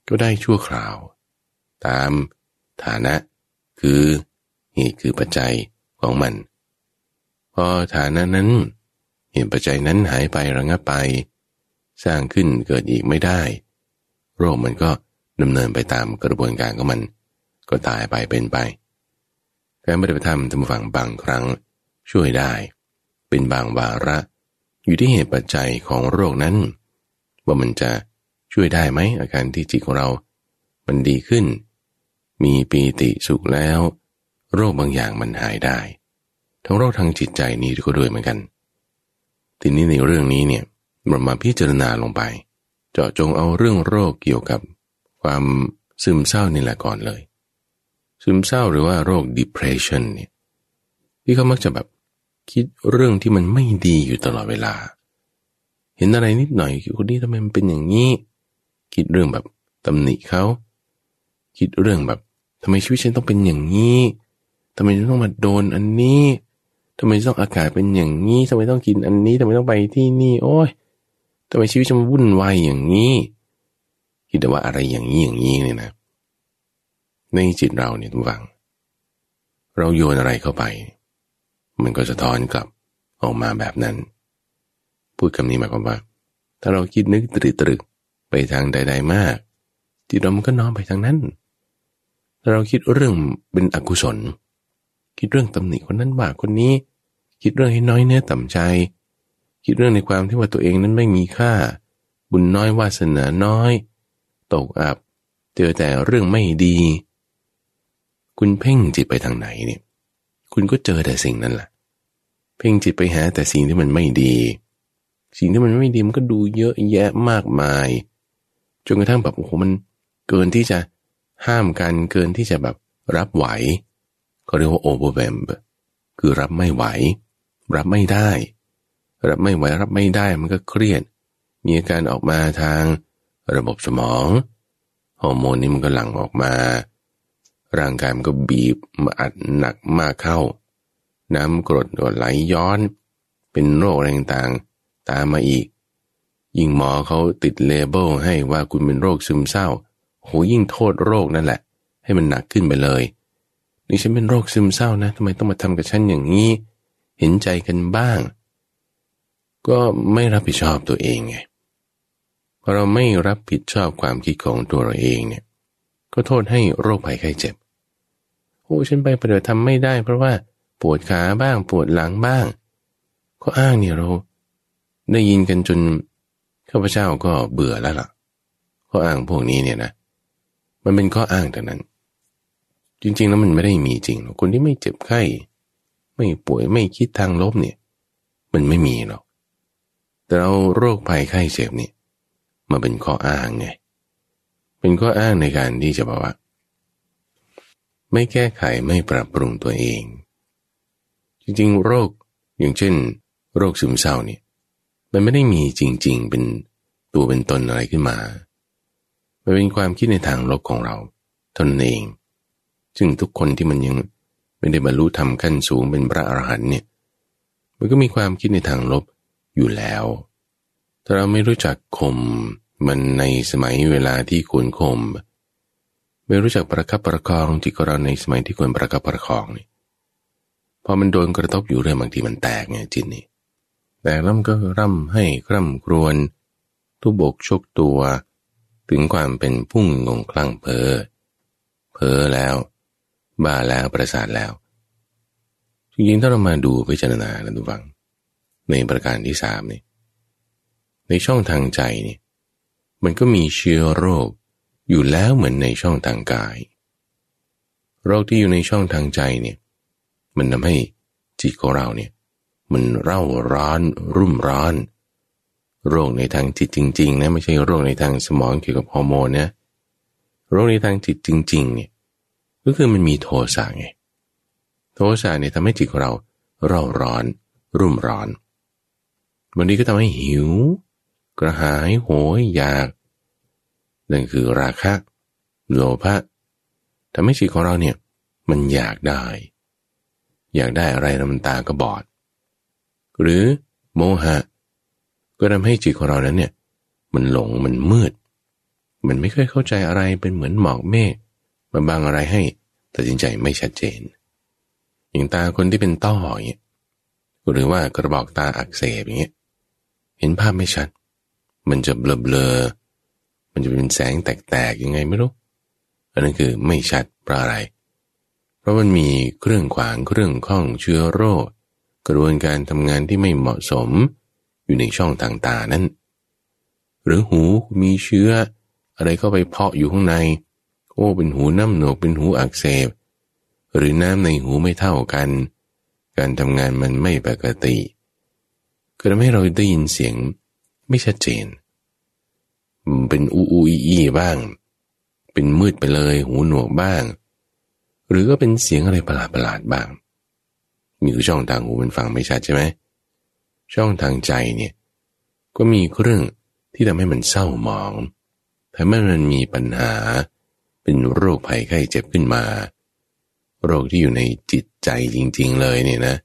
ก็ได้ชั่วคราวตามฐานะ คือเหตุคือปัจจัยของมันพอฐานะนั้นเหตุปัจจัยนั้นหายไประงับไปสร้างขึ้นเกิดอีกไม่ได้โรคมันก็ดำเนินไปตามกระบวนการของมันก็ตายไปเป็นไปการปฏิบัติธรรมทำฝังบางครั้งช่วยได้เป็นบางวาระอยู่ที่เหตุปัจจัยของโรคนั้นว่ามันจะช่วยได้ไหมอาการที่จิตของเรามันดีขึ้นมีปีติสุขแล้วโรคบางอย่างมันหายได้ทั้งโรคทางจิตใจนี้ก็ด้วยเหมือนกันทีนี้ในเรื่องนี้เนี่ยเรามาพิจารณาลงไปเจาะจงเอาเรื่องโรคเกี่ยวกับความซึมเศร้านี่แหละก่อนเลยซึมเศร้าหรือว่าโรค depression เนี่ยที่เขามักจะแบบคิดเรื่องที่มันไม่ดีอยู่ตลอดเวลาเห็นอะไรนิดหน่อยคนนี้ทำไมมันเป็นอย่างนี้คิดเรื่องแบบตำหนิเขาคิดเรื่องแบบทำไมชีวิตฉันต้องเป็นอย่างนี้ทำไมต้องมาโดนอันนี้ทำไมต้องอากาศเป็นอย่างนี้ทำไมต้องกินอันนี้ทำไมต้องไปที่นี่โอ๊ยทำไมชีวิตฉันวุ่นวายอย่างนี้คิดแต่ว่าอะไรอย่างนี้อย่างนี้เนี่ยนะในจิตเราเนี่ยทุกฝังเราโยนอะไรเข้าไปมันก็จะถอนกลับออกมาแบบนั้นพูดคำนี้หมายความว่าถ้าเราคิดนึกตรึกไปทางใดๆมากจิตเรามันก็น้อมไปทางนั้นถ้าเราคิดเรื่องเป็นอกุศลคิดเรื่องตำหนิคนนั้นว่าคนนี้คิดเรื่องให้น้อยเนื้อต่ำใจคิดเรื่องในความที่ว่าตัวเองนั้นไม่มีค่าบุญน้อยวาสนาน้อยตกอับเจอแต่เรื่องไม่ดีคุณเพ่งจิตไปทางไหนเนี่ยคุณก็เจอแต่สิ่งนั้นแหละเพ่งจิตไปหาแต่สิ่งที่มันไม่ดีสิ่งที่มันไม่ดีมันก็ดูเยอะแยะมากมายจนกระทั่งแบบโอ้โหมันเกินที่จะห้ามกันเกินที่จะแบบรับไหวก็เรียกว่า overwhelmed คือรับไม่ไหวรับไม่ได้รับไม่ไหวรับไม่ได้มันก็เครียดมีอาการออกมาทางระบบสมองฮอร์โมนนี่มันก็หลั่งออกมาร่างกายมันก็บีบมาอัดหนักมากเข้าน้ำกรดก็ไหลย้อนเป็นโรคอะไรต่างๆตามมาอีกยิ่งหมอเขาติดเลเบลให้ว่าคุณเป็นโรคซึมเศร้าโหยิ่งโทษโรคนั่นแหละให้มันหนักขึ้นไปเลยนี่ฉันเป็นโรคซึมเศร้านะทำไมต้องมาทำกับฉันอย่างนี้เห็นใจกันบ้างก็ไม่รับผิดชอบตัวเองไงพอเราไม่รับผิดชอบความคิดของตัวเราเองเนี่ยก็โทษให้โรคภัยไข้เจ็บโอ้ฉันไปปฏิบัติธรรมไม่ได้เพราะว่าปวดขาบ้างปวดหลังบ้างก็อ้างเนี่ยเราได้ยินกันจนข้าพเจ้าก็เบื่อแล้วล่ะข้ออ้างพวกนี้เนี่ยนะมันเป็นข้ออ้างแต่นั้นจริงๆแล้วมันไม่ได้มีจริงหรอกคนที่ไม่เจ็บไข้ไม่ป่วยไม่คิดทางลบเนี่ยมันไม่มีหรอกแต่เราโรคภัยไข้เจ็บเนี่ยมาเป็นข้ออ้างไงเป็นข้ออ้างในการที่จะบอกว่าไม่แก้ไขไม่ปรับปรุงตัวเองจริงๆโรคอย่างเช่นโรคซึมเศร้าเนี่ยมันไม่ได้มีจริงๆเป็นตัวเป็นตนอะไรขึ้นมามันเป็นความคิดในทางลบของเราเท่านั้นเองซึ่งทุกคนที่มันยังไม่ได้บรรลุธรรมขั้นสูงเป็นพระอรหันต์เนี่ยมันก็มีความคิดในทางลบอยู่แล้วถ้าเราไม่รู้จักข่มมันในสมัยเวลาที่ควรข่มไม่รู้จักประคับประคองจิตของเราในสมัยที่ควรประคับประคองนี่พอมันโดนกระทบอยู่เรื่อยบางทีมันแตกไงจิตนี่แตกแล้วมันก็ร่ำให้คร่ำครวญทุบกชกตัวถึงความเป็นผู้งงคลั่งเพ้อแล้วบ้าแล้วประสาทแล้วจริงๆถ้าเรามาดูพิจารณาแล้วดูฟังในประการที่สามนี่ในช่องทางใจนี่มันก็มีเชื้อโรคอยู่แล้วเหมือนในช่องทางกายโรคที่อยู่ในช่องทางใจเนี่ยมันทำให้จิตของเราเนี่ยมันเร่าร้อนรุ่มร้อนโรคในทางจิตจริงๆนะไม่ใช่โรคในทางสมองเกี่ยวกับฮอร์โมนนะโรคในทางจิตจริงๆเนี่ยก็คือมันมีโทสะไงโทสะเนี่ยทำให้จิตของเราเร่าร้อนรุ่มร้อนบางทีก็ทำให้หิวกระหายโหยอยากนั่นคือราคะโลภะทำให้จิตของเราเนี่ยมันอยากได้อะไรแล้วมันตาก็บอดหรือโมหะก็ทำให้จิตของเรานั้นเนี่ยมันหลงมันมืดมันไม่เคยเข้าใจอะไรเป็นเหมือนหมอกเมฆมาบังอะไรให้ ตัดสินใจไม่ชัดเจนอย่างตาคนที่เป็นต้ออย่างเงี้ยหรือว่ากระบอกตาอักเสบอย่างเงี้ยเห็นภาพไม่ชัดมันจะเบลอๆมันจะเป็นแสงแตกๆยังไงไม่รู้อันนั้นคือไม่ชัดเพราะอะไรเพราะมันมีเครื่องขวางเครื่องข้องเชื้อโรคกระบวนการทำงานที่ไม่เหมาะสมอยู่ในช่องทางตานั้นหรือหูมีเชื้ออะไรเข้าไปเพาะอยู่ข้างในโอ้เป็นหูน้ำหนวกเป็นหูอักเสบหรือน้ำในหูไม่เท่ากันการทำงานมันไม่ปกติก็ทำให้เราได้ยินเสียงไม่ชัดเจนเป็นอูอูอีอีบ้างเป็นมืดไปเลยหูหนวกบ้างหรือก็เป็นเสียงอะไรประหลาดๆบ้างมีช่องทางหูมันฟังไม่ชัดใช่ไหมช่องทางใจเนี่ยก็มีเรื่องที่ทำให้มันเศร้าหมองทำให้มันมีปัญหาเป็นโรคภัยไข้เจ็บขึ้นมาโรคที่อยู่ในจิตใจจริงๆเลยเนี่ยนะ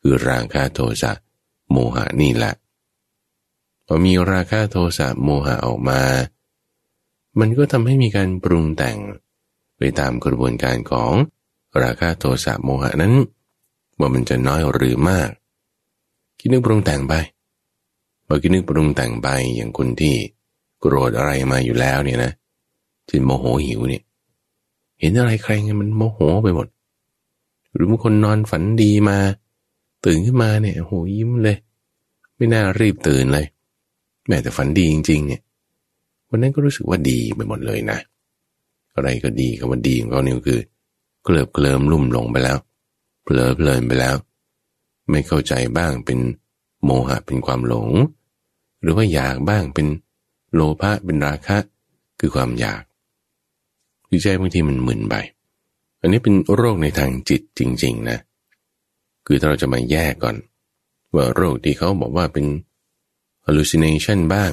คือราคะโทสะโมหะนี่แหละพอมีราคะโทสะโมหะออกมามันก็ทำให้มีการปรุงแต่งไปตามกระบวนการของราคะโทสะโมหะนั้นว่ามันจะน้อยหรือมากคิดนึกปรุงแต่งไปพอคิดนึกปรุงแต่งไปอย่างคนที่โกรธอะไรมาอยู่แล้วเนี่ยนะจิตโมโหหิวเนี่ยเห็นอะไรใครไงมันโมโหไปหมดหรือบางคนนอนฝันดีมาตื่นขึ้นมาเนี่ยโหยิ้มเลยไม่น่ารีบตื่นเลยแม้แต่ฝันดีจริงๆเนี่ยวันนั้นก็รู้สึกว่าดีไปหมดเลยนะอะไรก็ดีคำว่าดีของเขาเนี่ยคือเคลิบเคลิ้มลุ่มหลงไปแล้วเผลอเพลินไปแล้วไม่เข้าใจบ้างเป็นโมหะเป็นความหลงหรือว่าอยากบ้างเป็นโลภะเป็นราคะคือความอยากคือใจบางทีมันมึนไปอันนี้เป็นโรคในทางจิตจริงๆนะคือถ้าเราจะมาแยกก่อนว่าโรคที่เขาบอกว่าเป็น hallucination บ้าง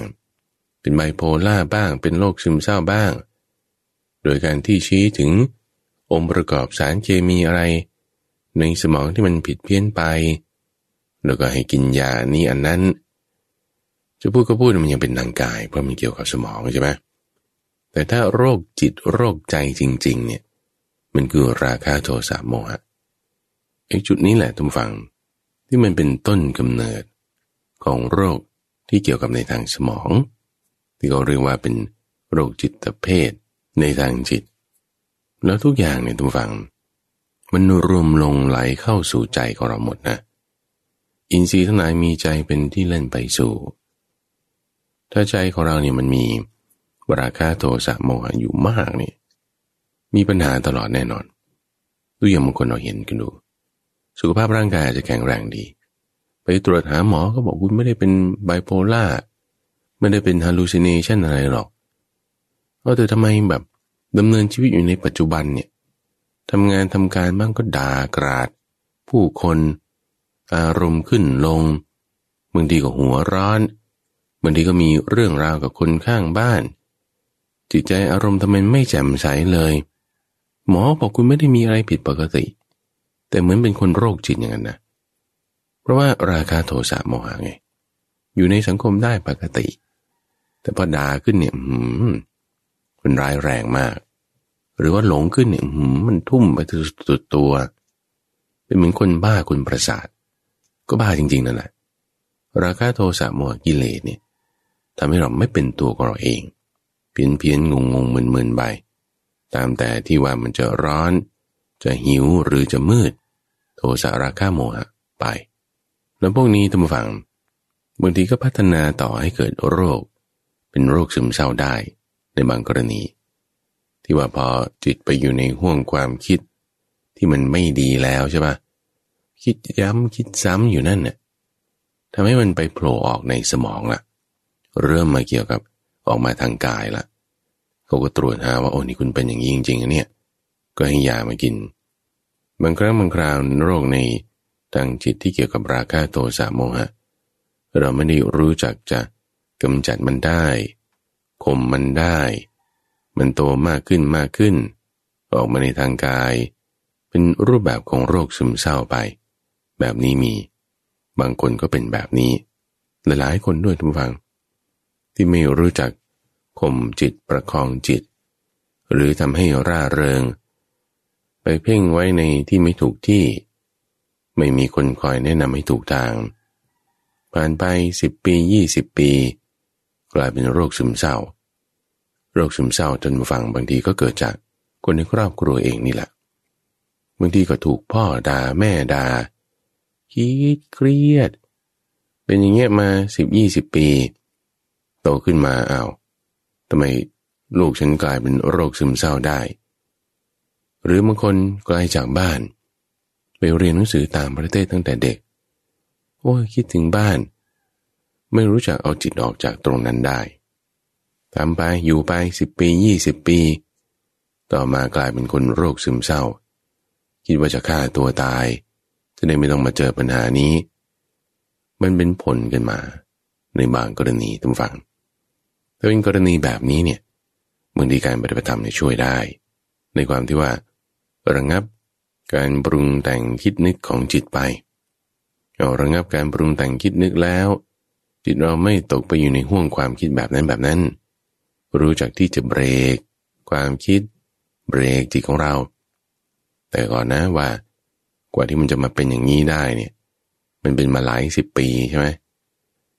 เป็นไบโพล่าบ้างเป็นโรคซึมเศร้าบ้างโดยการที่ชี้ถึงองค์ประกอบสารเคมีอะไรในสมองที่มันผิดเพี้ยนไปแล้วก็ให้กินยานี้อันนั้นจะพูดก็พูดมันยังเป็นทางกายเพราะมันเกี่ยวกับสมองใช่ไหมแต่ถ้าโรคจิตโรคใจจริงๆเนี่ยมันคือราคะโทสะโมหะไอ้จุดนี้แหละทุกฝั่งที่มันเป็นต้นกำเนิดของโรคที่เกี่ยวกับในทางสมองที่เขาเรียกว่าเป็นโรคจิตเภทในทางจิตแล้วทุกอย่างเนี่ยทุกฝั่งมันรวมลงไหลเข้าสู่ใจของเราหมดนะอินทรีย์ทั้งหลายมีใจเป็นที่เล่นไปสู่ถ้าใจของเราเนี่ยมันมีราคะโทสะโมหะอยู่มากเนี่ยมีปัญหาตลอดแน่นอนดูอย่างบางคนเราเห็นกันดูสุขภาพร่างกายอาจจะแข็งแรงดีไปตรวจหาหมอก็บอกคุณไม่ได้เป็นไบโพล่าไม่ได้เป็น hallucination อะไรหรอกแต่ทำไมแบบดำเนินชีวิตอยู่ในปัจจุบันเนี่ยทำงานทำการบ้างก็ด่ากราดผู้คนอารมณ์ขึ้นลงบางทีก็หัวร้อนบางทีก็มีเรื่องราวกับคนข้างบ้านจิตใจอารมณ์ทำไมไม่แจ่มใสเลยหมอบอกคุณไม่ได้มีอะไรผิดปกติแต่เหมือนเป็นคนโรคจิตอย่างนั้นนะเพราะว่าราคะโทสะโมหะไงอยู่ในสังคมได้ปกติแต่พอด่าขึ้นเนี่ยมันร้ายแรงมากหรือว่าหลงขึ้นเนี่ยมันทุ่มไปสุดตัวเป็นเหมือนคนบ้าคนประสาทก็บ้าจริงๆนั่นแหละราคะโทสะโมหะกิเลสเนี่ยทำให้เราไม่เป็นตัวของเราเองเพี้ยนๆงงๆมึนๆไปตามแต่ที่ว่ามันจะร้อนจะหิวหรือจะมืดโทสะราคะโมหะไปแล้วพวกนี้ท่านผู้ฟังบางทีก็พัฒนาต่อให้เกิดโรคเป็นโรคซึมเศร้าได้ในบางกรณีที่ว่าพอจิตไปอยู่ในห้วงความคิดที่มันไม่ดีแล้วใช่ปะคิดย้ำคิดซ้ำอยู่นั่นน่ะทำให้มันไปโผล่ออกในสมองละเริ่มมาเกี่ยวกับออกมาทางกายละเขาก็ตรวจหาว่าโอ้นี่คุณเป็นอย่างนี้จริงๆนะเนี่ยก็ให้ยามากินบางครั้งบางคราวโรคในทางจิตที่เกี่ยวกับราคะโทสะโมหะเราไม่ได้รู้จักจะกำจัดมันได้ข่มมันได้มันโตมากขึ้นมากขึ้นออกมาในทางกายเป็นรูปแบบของโรคซึมเศร้าไปแบบนี้มีบางคนก็เป็นแบบนี้หลายคนด้วยทุกฝั่งที่ไม่รู้จักข่มจิตประคองจิตหรือทำให้ร่าเริง ไปเพ่งไว้ในที่ไม่ถูกที่ไม่มีคนคอยแนะนำให้ถูกทางผ่านไป10 ปี20 ปีกลายเป็นโรคซึมเศร้าจนฟังบางทีก็เกิดจากคนในครอบครัวเองนี่แหละบางทีก็ถูกพ่อด่าแม่ด่าคิดเครียดเป็นอย่างเงี้ยมา10-20 ปีโตขึ้นมาอ้าวทำไมลูกฉันกลายเป็นโรคซึมเศร้าได้หรือบางคนไกลจากบ้านไปเรียนหนังสือต่างประเทศตั้งแต่เด็กโอ้ยคิดถึงบ้านไม่รู้จักเอาจิตออกจากตรงนั้นได้ทำไปอยู่ไป10 ปี20 ปีต่อมากลายเป็นคนโรคซึมเศร้าคิดว่าจะฆ่าตัวตายจะได้ไม่ต้องมาเจอปัญหานี้มันเป็นผลกันมาในบางกรณีท่านฟังถ้าเป็นกรณีแบบนี้เนี่ยบางทีการปฏิบัติธรรมเนี่ยช่วยได้ในความที่ว่าระงับการปรุงแต่งคิดนึกของจิตไปเอาระงับการปรุงแต่งคิดนึกแล้วจิตเราไม่ตกไปอยู่ในห้วงความคิดแบบนั้นรู้จักที่จะเบรกความคิดเบรกจิตของเราแต่ก่อนนะว่ากว่าที่มันจะมาเป็นอย่างนี้ได้เนี่ยมันเป็นมาหลาย10 ปีใช่ไหม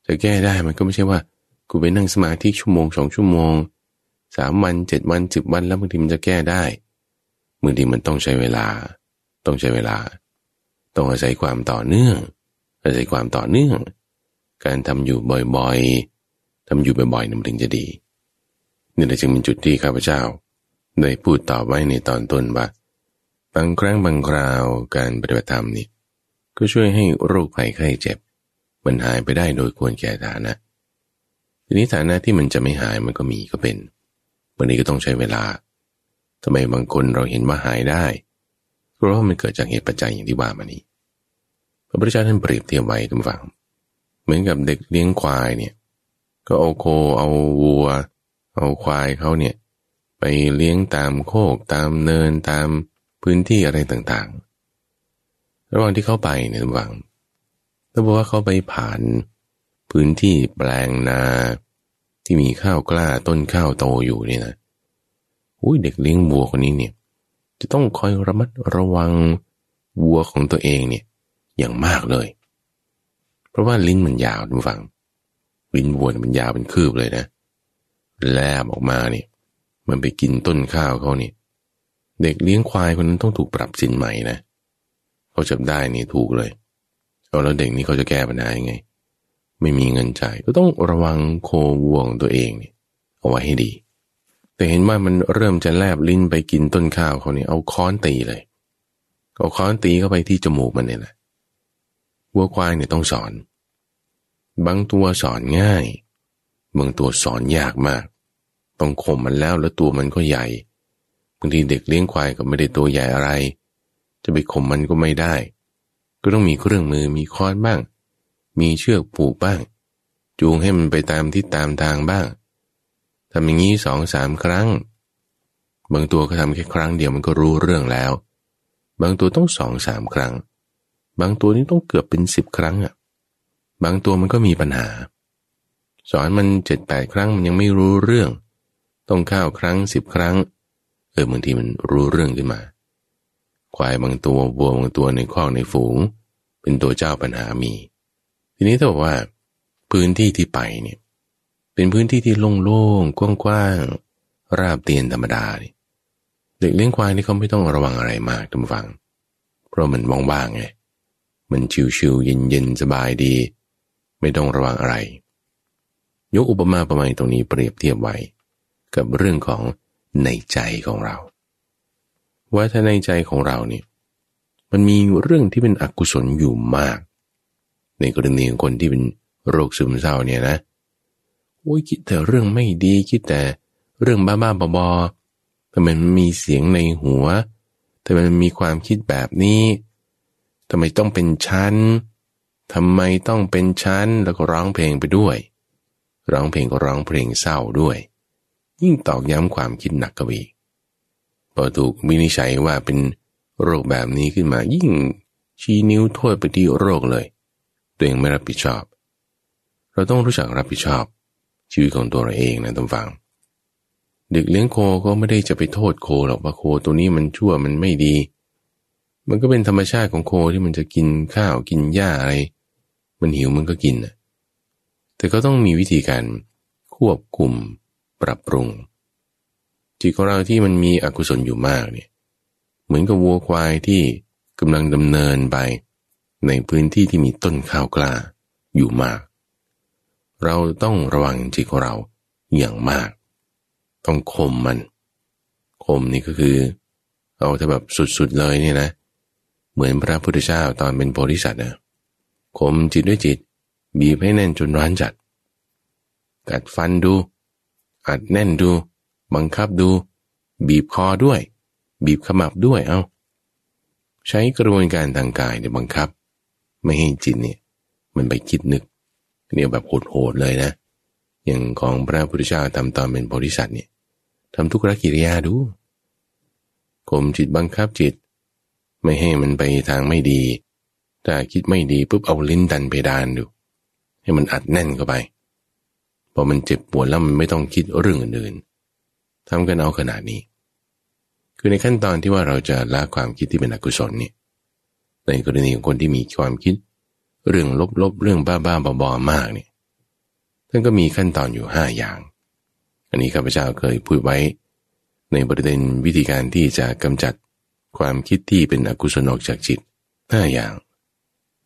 จะแก้ได้มันก็ไม่ใช่ว่ากูไปนั่งสมาธิ1-2 ชั่วโมง3 วัน7 วัน10 วันแล้วบางทีมันจะแก้ได้บางทีมันต้องใช้เวลาต้องอาศัยความต่อเนื่องการทำอยู่บ่อยๆมันถึงจะดีนี่แหละจึงเป็นจุดที่ข้าพเจ้าได้พูดต่อไว้ในตอนต้นว่าบางครั้งบางคราวการปฏิบัติธรรมนี่ก็ช่วยให้โรคภัยไข้เจ็บมันหายไปได้โดยควรแก่ฐานะทีนี้ฐานะที่มันจะไม่หายมันก็มีก็เป็นบางทีก็ต้องใช้เวลาทำไมบางคนเราเห็นว่าหายได้เพราะว่ามันเกิดจากเหตุปัจจัยอย่างที่ว่ามานี้พระพุทธเจ้าท่านเปรียบเทียบไว้ทุกฝั่งเหมือนกับเด็กเลี้ยงควายเนี่ยก็เอาโคเอาวัวเอาควายเขาเนี่ยไปเลี้ยงตามโคกตามเนินตามพื้นที่อะไรต่างๆระหว่างที่เขาไปเนี่ยทุกฝั่งถ้าบอกว่าเขาไปผ่านพื้นที่แปลงนาที่มีข้าวกล้าต้นข้าวโตอยู่นี่นะเด็กเลี้ยงวัวคนนี้เนี่ยจะต้องคอยระมัดระวังวัวของตัวเองเนี่ยอย่างมากเลยเพราะว่าลิ้นมันยาวดูฟังลิ้นวัวมันยาวเป็นคืบเลยนะแลบออกมาเนี่ยมันไปกินต้นข้าวเขาเนี่ยเด็กเลี้ยงควายคนนั้นต้องถูกปรับสินใหม่นะเขาจับได้นี่ถูกเลยแล้วเด็กนี่เขาจะแก้ปัญหายังไงไม่มีเงินจ่ายก็ต้องระวังโควัวของตัวเองเนี่ยเอาไว้ให้ดีแต่เห็นว่ามันเริ่มจะแลบลิ้นไปกินต้นข้าวเขาเนี่ยเอาค้อนตีเลยเอาค้อนตีเข้าไปที่จมูกมันเนี่ยแหละวัวควายเนี่ยต้องสอนบางตัวสอนง่ายบางตัวสอนยากมากต้องข่มมันแล้วตัวมันก็ใหญ่บางทีเด็กเลี้ยงควายก็ไม่ได้ตัวใหญ่อะไรจะไปข่มมันก็ไม่ได้ก็ต้องมีเครื่องมือมีค้อนบ้างมีเชือกผูกบ้างจูงให้มันไปตามทิศตามทางบ้างทำอย่างนี้ 2-3 ครั้งบางตัวก็ทำแค่ครั้งเดียวมันก็รู้เรื่องแล้วบางตัวต้อง 2-3 ครั้งบางตัวนี่ต้องเกือบเป็น10 ครั้งอ่ะบางตัวมันก็มีปัญหาสอนมัน 7-8 ครั้งมันยังไม่รู้เรื่องต้องข้าวครั้ง10 ครั้งบางทีมันรู้เรื่องขึ้นมาควายบางตัววัวบางตัวในคอกในฝูงเป็นตัวเจ้าปัญหามีทีนี้ถ้าบอกว่าพื้นที่ที่ไปเนี่ยเป็นพื้นที่ที่โล่งๆกว้างๆราบเตียนธรรมดาเด็กเลี้ยงควายนี่เขาไม่ต้องระวังอะไรมากทุกฝั่งเพราะมันว่างๆไงมันชิวๆเย็นๆสบายดีไม่ต้องระวังอะไรยกอุปมาประมาณตรงนี้เปรียบเทียบไว้กับเรื่องของในใจของเราว่าถ้าในใจของเราเนี่ยมันมีเรื่องที่เป็นอกุศลอยู่มากในกรณีของคนที่เป็นโรคซึมเศร้าเนี่ยนะคิดแต่เรื่องไม่ดีคิดแต่เรื่องบ้าๆบอๆทำไมมันมีเสียงในหัวทำไมมันมีความคิดแบบนี้ทำไมต้องเป็นชั้นทำไมต้องเป็นชั้นแล้วก็ร้องเพลงไปด้วยร้องเพลงก็ร้องเพลงเศร้าด้วยยิ่งตอกย้ำความคิดหนักกว่าอีกพอถูกวินิจฉัยว่าเป็นโรคแบบนี้ขึ้นมายิ่งชี้นิ้วโทษไปที่โรคเลยตัวเองไม่รับผิดชอบเราต้องรู้จักรับผิดชอบชีวิตของตัวเราเองนะท่านฟังเด็กเลี้ยงโคก็ไม่ได้จะไปโทษโคหรอกว่าโคตัวนี้มันชั่วมันไม่ดี มันก็เป็นธรรมชาติของโคที่มันจะกินข้าวกินหญ้าอะไรมันหิวมันก็กินนะแต่ก็ต้องมีวิธีการควบคุมปรับปรุงจิตของเราที่มันมีอกุศลอยู่มากเนี่ยเหมือนกับวัวควายที่กำลังดำเนินไปในพื้นที่ที่มีต้นข้าวกล้าอยู่มากเราต้องระวังจิตของเราอย่างมากต้องข่มมันข่มนี่ก็คือเอาแต่แบบสุดๆเลยเนี่ยนะเหมือนพระพุทธเจ้าตอนเป็นโพธิสัตว์นะข่มจิตด้วยจิตบีบให้แน่นจนร้อนจัดกัดฟันดูอัดแน่นดูบังคับดูบีบคอด้วยบีบขมับด้วยเอาใช้กระบวนการทางกายเนี่ยบังคับไม่ให้จิตเนี่ยมันไปคิดนึกเนี่ยแบบโหดๆเลยนะอย่างของพระพุทธเจ้าทำตอนเป็นโพธิสัตว์เนี่ยทำทุกขกิริยาดูข่มจิตบังคับจิตไม่ให้มันไปทางไม่ดีถ้าคิดไม่ดีปุ๊บเอาลิ้นดันเพดานดูให้มันอัดแน่นเข้าไปพอมันเจ็บปวดแล้วมันไม่ต้องคิดเรื่องอื่นๆทำกันเอาขนาดนี้คือในขั้นตอนที่ว่าเราจะละความคิดที่เป็นอกุศลเนี่ยในกรณีของคนที่มีความคิดเรื่องลบๆเรื่องบ้าๆบอๆมากเนี่ยท่านก็มีขั้นตอนอยู่5อย่างอันนี้ข้าพเจ้าเคยพูดไว้ในประเด็นวิธีการที่จะกำจัดความคิดที่เป็นอกุศลออกจากจิต5อย่าง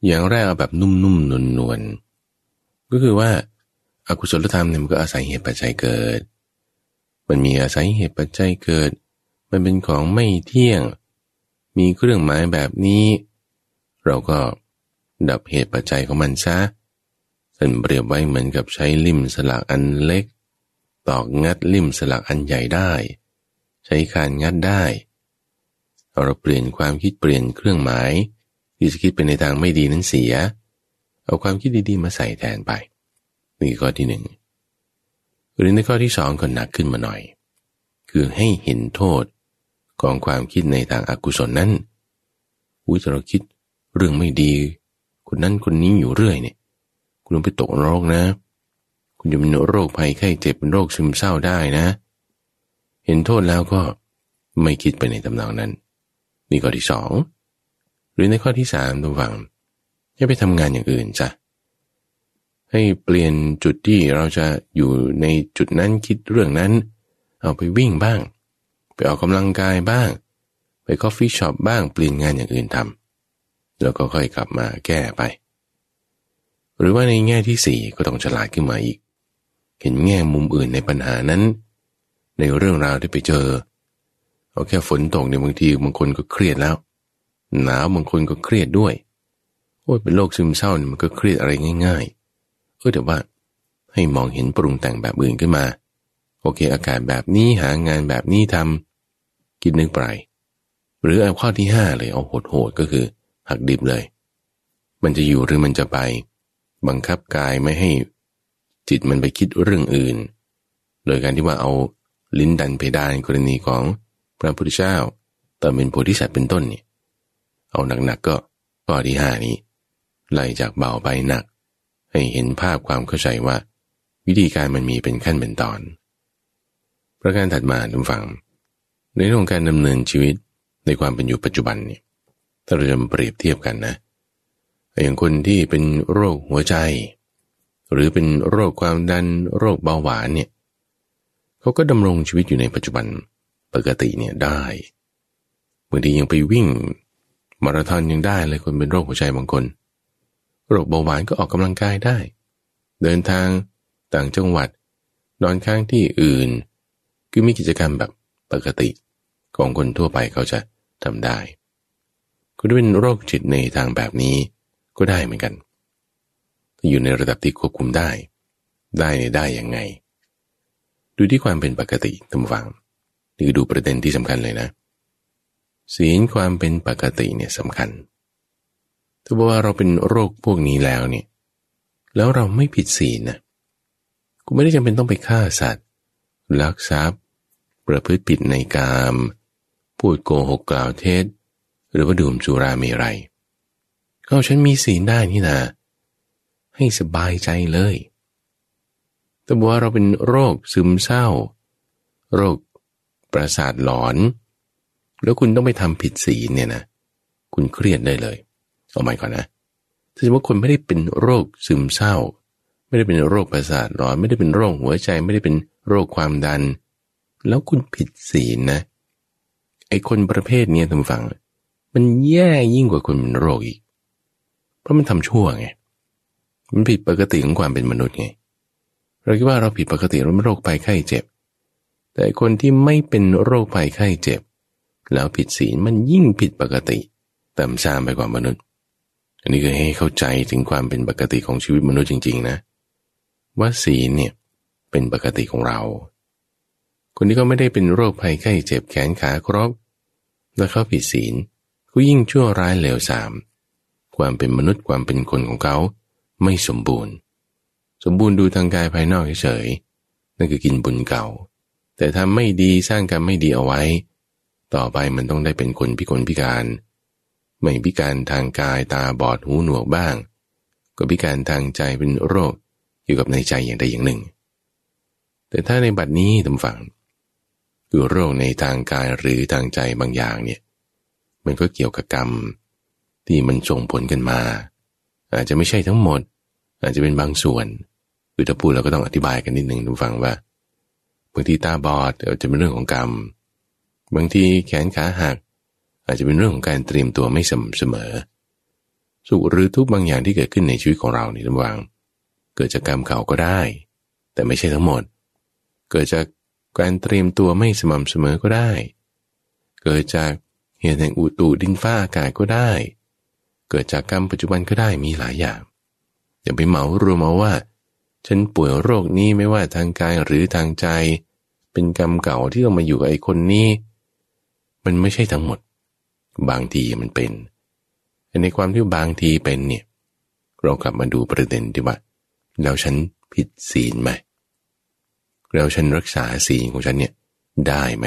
อย่างแรกเอาแบบนุ่มๆนวลๆก็คือว่าอกุศลธรรมเนี่ยมันก็อาศัยเหตุปัจจัยเกิดมันมีอาศัยเหตุปัจจัยเกิดมันเป็นของไม่เที่ยงมีเครื่องหมายแบบนี้เราก็ดับเหตุปัจจัยของมันซะท่านเปรียบไว้เหมือนกับใช้ลิ่มสลักอันเล็กตอกงัดลิ่มสลักอันใหญ่ได้ใช้คานงัดได้เราเปลี่ยนความคิดเปลี่ยนเครื่องหมายที่จะคิดเป็นในทางไม่ดีนั้นเสียเอาความคิดดีๆมาใส่แทนไปนี่ข้อที่หนึ่งหรือในข้อที่สองก็หนักขึ้นมาหน่อยคือให้เห็นโทษของความคิดในทางอากุศลนั้นถ้าเราคิดเรื่องไม่ดีคนนั้นคนนี้อยู่เรื่อยเนี่ยคุณไปตกนรกนะคุณจะเป็นโรคภัยไข้เจ็บเป็นโรคซึมเศร้าได้นะเห็นโทษแล้วก็ไม่คิดไปในตำนองนั้นนี่ข้อที่สองหรือในข้อที่สามระวังอย่าไปทำงานอย่างอื่นจ้ะให้เปลี่ยนจุดที่เราจะอยู่ในจุดนั้นคิดเรื่องนั้นเอาไปวิ่งบ้างไปออกกำลังกายบ้างไปคอฟฟี่ช็อปบ้างเปลี่ยนงานอย่างอื่นทำแล้วก็ค่อยกลับมาแก้ไปหรือว่าในแง่ที่สี่ก็ต้องฉลาดขึ้นมาอีกเห็นแง่มุมอื่นในปัญหานั้นในเรื่องราวที่ไปเจอเอาแค่ฝนตกเนี่ยบางทีบางคนก็เครียดแล้วหนาวบางคนก็เครียดด้วยโอ้ยเป็นโรคซึมเศร้าเนี่ยมันก็เครียดอะไรง่ายๆแต่ว่าให้มองเห็นปรุงแต่งแบบอื่นขึ้นมาโอเคอากาศแบบนี้หางานแบบนี้ทำคิดนึกไปหรือเอาข้อที่5เลยเอาโหดๆก็คือหักดิบเลยมันจะอยู่หรือมันจะไปบังคับกายไม่ให้จิตมันไปคิดเรื่องอื่นโดยการที่ว่าเอาลิ้นดันเพดานกรณีของพระพุทธเจ้าตอนเป็นโพธิสัตว์เป็นต้นนี่เอาหนักๆก็ข้อที่5นี้ไล่จากเบาไปหนักให้เห็นภาพความเข้าใจว่าวิธีการมันมีเป็นขั้นเป็นตอนประการถัดมาทุกฝั่งในเรื่องการดำเนินชีวิตในความเป็นอยู่ปัจจุบันเนี่ยถ้าเราจะเปรียบเทียบกันนะอย่างคนที่เป็นโรคหัวใจหรือเป็นโรคความดันโรคเบาหวานเนี่ยเขาก็ดำรงชีวิตอยู่ในปัจจุบันปกติเนี่ยได้บางทียังไปวิ่งมาราธอนยังได้เลยคนเป็นโรคหัวใจบางคนโรคเบาหวานก็ออกกำลังกายได้เดินทางต่างจังหวัดนอนค้างที่อื่นคือมีกิจกรรมแบบปกติของคนทั่วไปเขาจะทำได้คุณที่เป็นโรคจิตในทางแบบนี้ก็ได้เหมือนกันอยู่ในระดับที่ควบคุมได้ได้ยังไงดูที่ความเป็นปกติตามฟังหรือดูประเด็นที่สำคัญเลยนะศีลความเป็นปกติเนี่ยสำคัญถ้าบอกว่าเราเป็นโรคพวกนี้แล้วเนี่ยแล้วเราไม่ผิดศีลนะคุณไม่ได้จำเป็นต้องไปฆ่าสัตว์ลักทรัพย์ประพฤติผิดในกามพูดโกหกกล่าวเท็จหรือว่าดื่มสุราเมรัยก็ฉันมีศีลได้นี่นะให้สบายใจเลยแต่ว่าเราเป็นโรคซึมเศร้าโรคประสาทหลอนแล้วคุณต้องไปทำผิดศีลเนี่ยนะ คุณเครียดได้เลยเอาใหม่ก่อนนะถ้าสมมติคนไม่ได้เป็นโรคซึมเศร้าไม่ได้เป็นโรคประสาทหลอนไม่ได้เป็นโรคหัวใจไม่ได้เป็นโรคความดันแล้วคุณผิดศีลนะไอ้คนประเภทนี้ท่านฟังมันแย่ยิ่งกว่าคนเป็นโรคอีกเพราะมันทำชั่วไงมันผิดปกติของความเป็นมนุษย์ไงเราคิดว่าเราผิดปกติเราเป็นโรคภัยไข้เจ็บแต่คนที่ไม่เป็นโรคภัยไข้เจ็บแล้วผิดศีลมันยิ่งผิดปกติต่ำซามไปกว่ามนุษย์อันนี้คือให้เข้าใจถึงความเป็นปกติของชีวิตมนุษย์จริงๆนะว่าศีลเนี่ยเป็นปกติของเราคนที่เขาไม่ได้เป็นโรคภัยไข้เจ็บแขนขาครบแล้วเขาผิดศีลก็ยิ่งชั่วร้ายเลวทรามความเป็นมนุษย์ความเป็นคนของเขาไม่สมบูรณ์สมบูรณ์ดูทางกายภายนอกเฉยๆนั่นคือกินบุญเก่าแต่ทำไม่ดีสร้างกรรมไม่ดีเอาไว้ต่อไปมันต้องได้เป็นคนพิกลพิการไม่พิการทางกายตาบอดหูหนวกบ้างก็พิการทางใจเป็นโรคอยู่กับในใจอย่างใดอย่างหนึ่งแต่ถ้าในบัดนี้ท่านฟังคือโรคในทางกายหรือทางใจบางอย่างเนี่ยมันก็เกี่ยวกับกรรมที่มันส่งผลกันมาอาจจะไม่ใช่ทั้งหมดอาจจะเป็นบางส่วนคือถ้าพูดเราก็ต้องอธิบายกันนิดหนึ่งท่านฟังว่าบางทีตาบอดอาจจะเป็นเรื่องของกรรมบางทีแขนขาหักอาจจะเป็นเรื่องของการเตรียมตัวไม่สม่ำเสมอสุขหรือทุกข์บางอย่างที่เกิดขึ้นในชีวิตของเรานี่ท่านฟังเกิดจากกรรมเก่าก็ได้แต่ไม่ใช่ทั้งหมดเกิดจากการเตรียมตัวไม่สม่ำเสมอก็ได้เกิดจากเหตุแห่งอุตุดินฟ้าอากาศก็ได้เกิดจากกรรมปัจจุบันก็ได้มีหลายอย่างอย่าไปเหมารวมเอาว่าฉันป่วยโรคนี้ไม่ว่าทางกายหรือทางใจเป็นกรรมเก่าที่ต้องมาอยู่กับไอ้คนนี้มันไม่ใช่ทั้งหมดบางทีมันเป็นในความที่บางทีเป็นเนี่ยเรากลับมาดูประเด็นดีว่าแล้วฉันผิดศีลไหมแล้วฉันรักษาศีลของฉันเนี่ยได้ไหม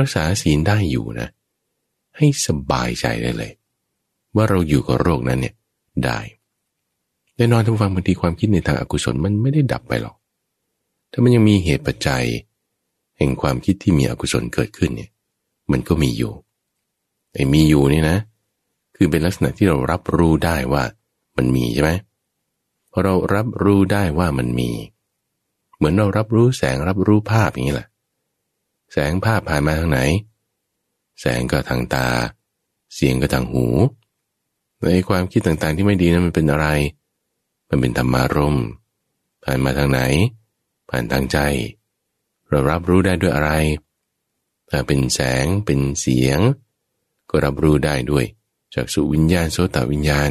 รักษาศีลได้อยู่นะให้สบายใจได้เลยว่าเราอยู่กับโรคนั้นเนี่ยได้แน่นอนท่านฟังบางทีความคิดในทางอกุศลมันไม่ได้ดับไปหรอกถ้ามันยังมีเหตุปัจจัยแห่งความคิดที่มีอกุศลเกิดขึ้นเนี่ยมันก็มีอยู่ไอ้มีอยู่นี่นะคือเป็นลักษณะที่เรารับรู้ได้ว่ามันมีใช่ไหมพอเรารับรู้ได้ว่ามันมีเหมือนเรารับรู้แสงรับรู้ภาพอย่างนี้แหละแสงภาพผ่านมาทางไหนแสงก็ทางตาเสียงก็ทางหูในความคิดต่างๆที่ไม่ดีนั้นมันเป็นอะไรมันเป็นธรรมารมณ์ผ่านมาทางไหนผ่านทางใจเรารับรู้ได้ด้วยอะไรถ้าเป็นแสงเป็นเสียงก็รับรู้ได้ด้วยจักษุวิญญาณโสตวิญญาณ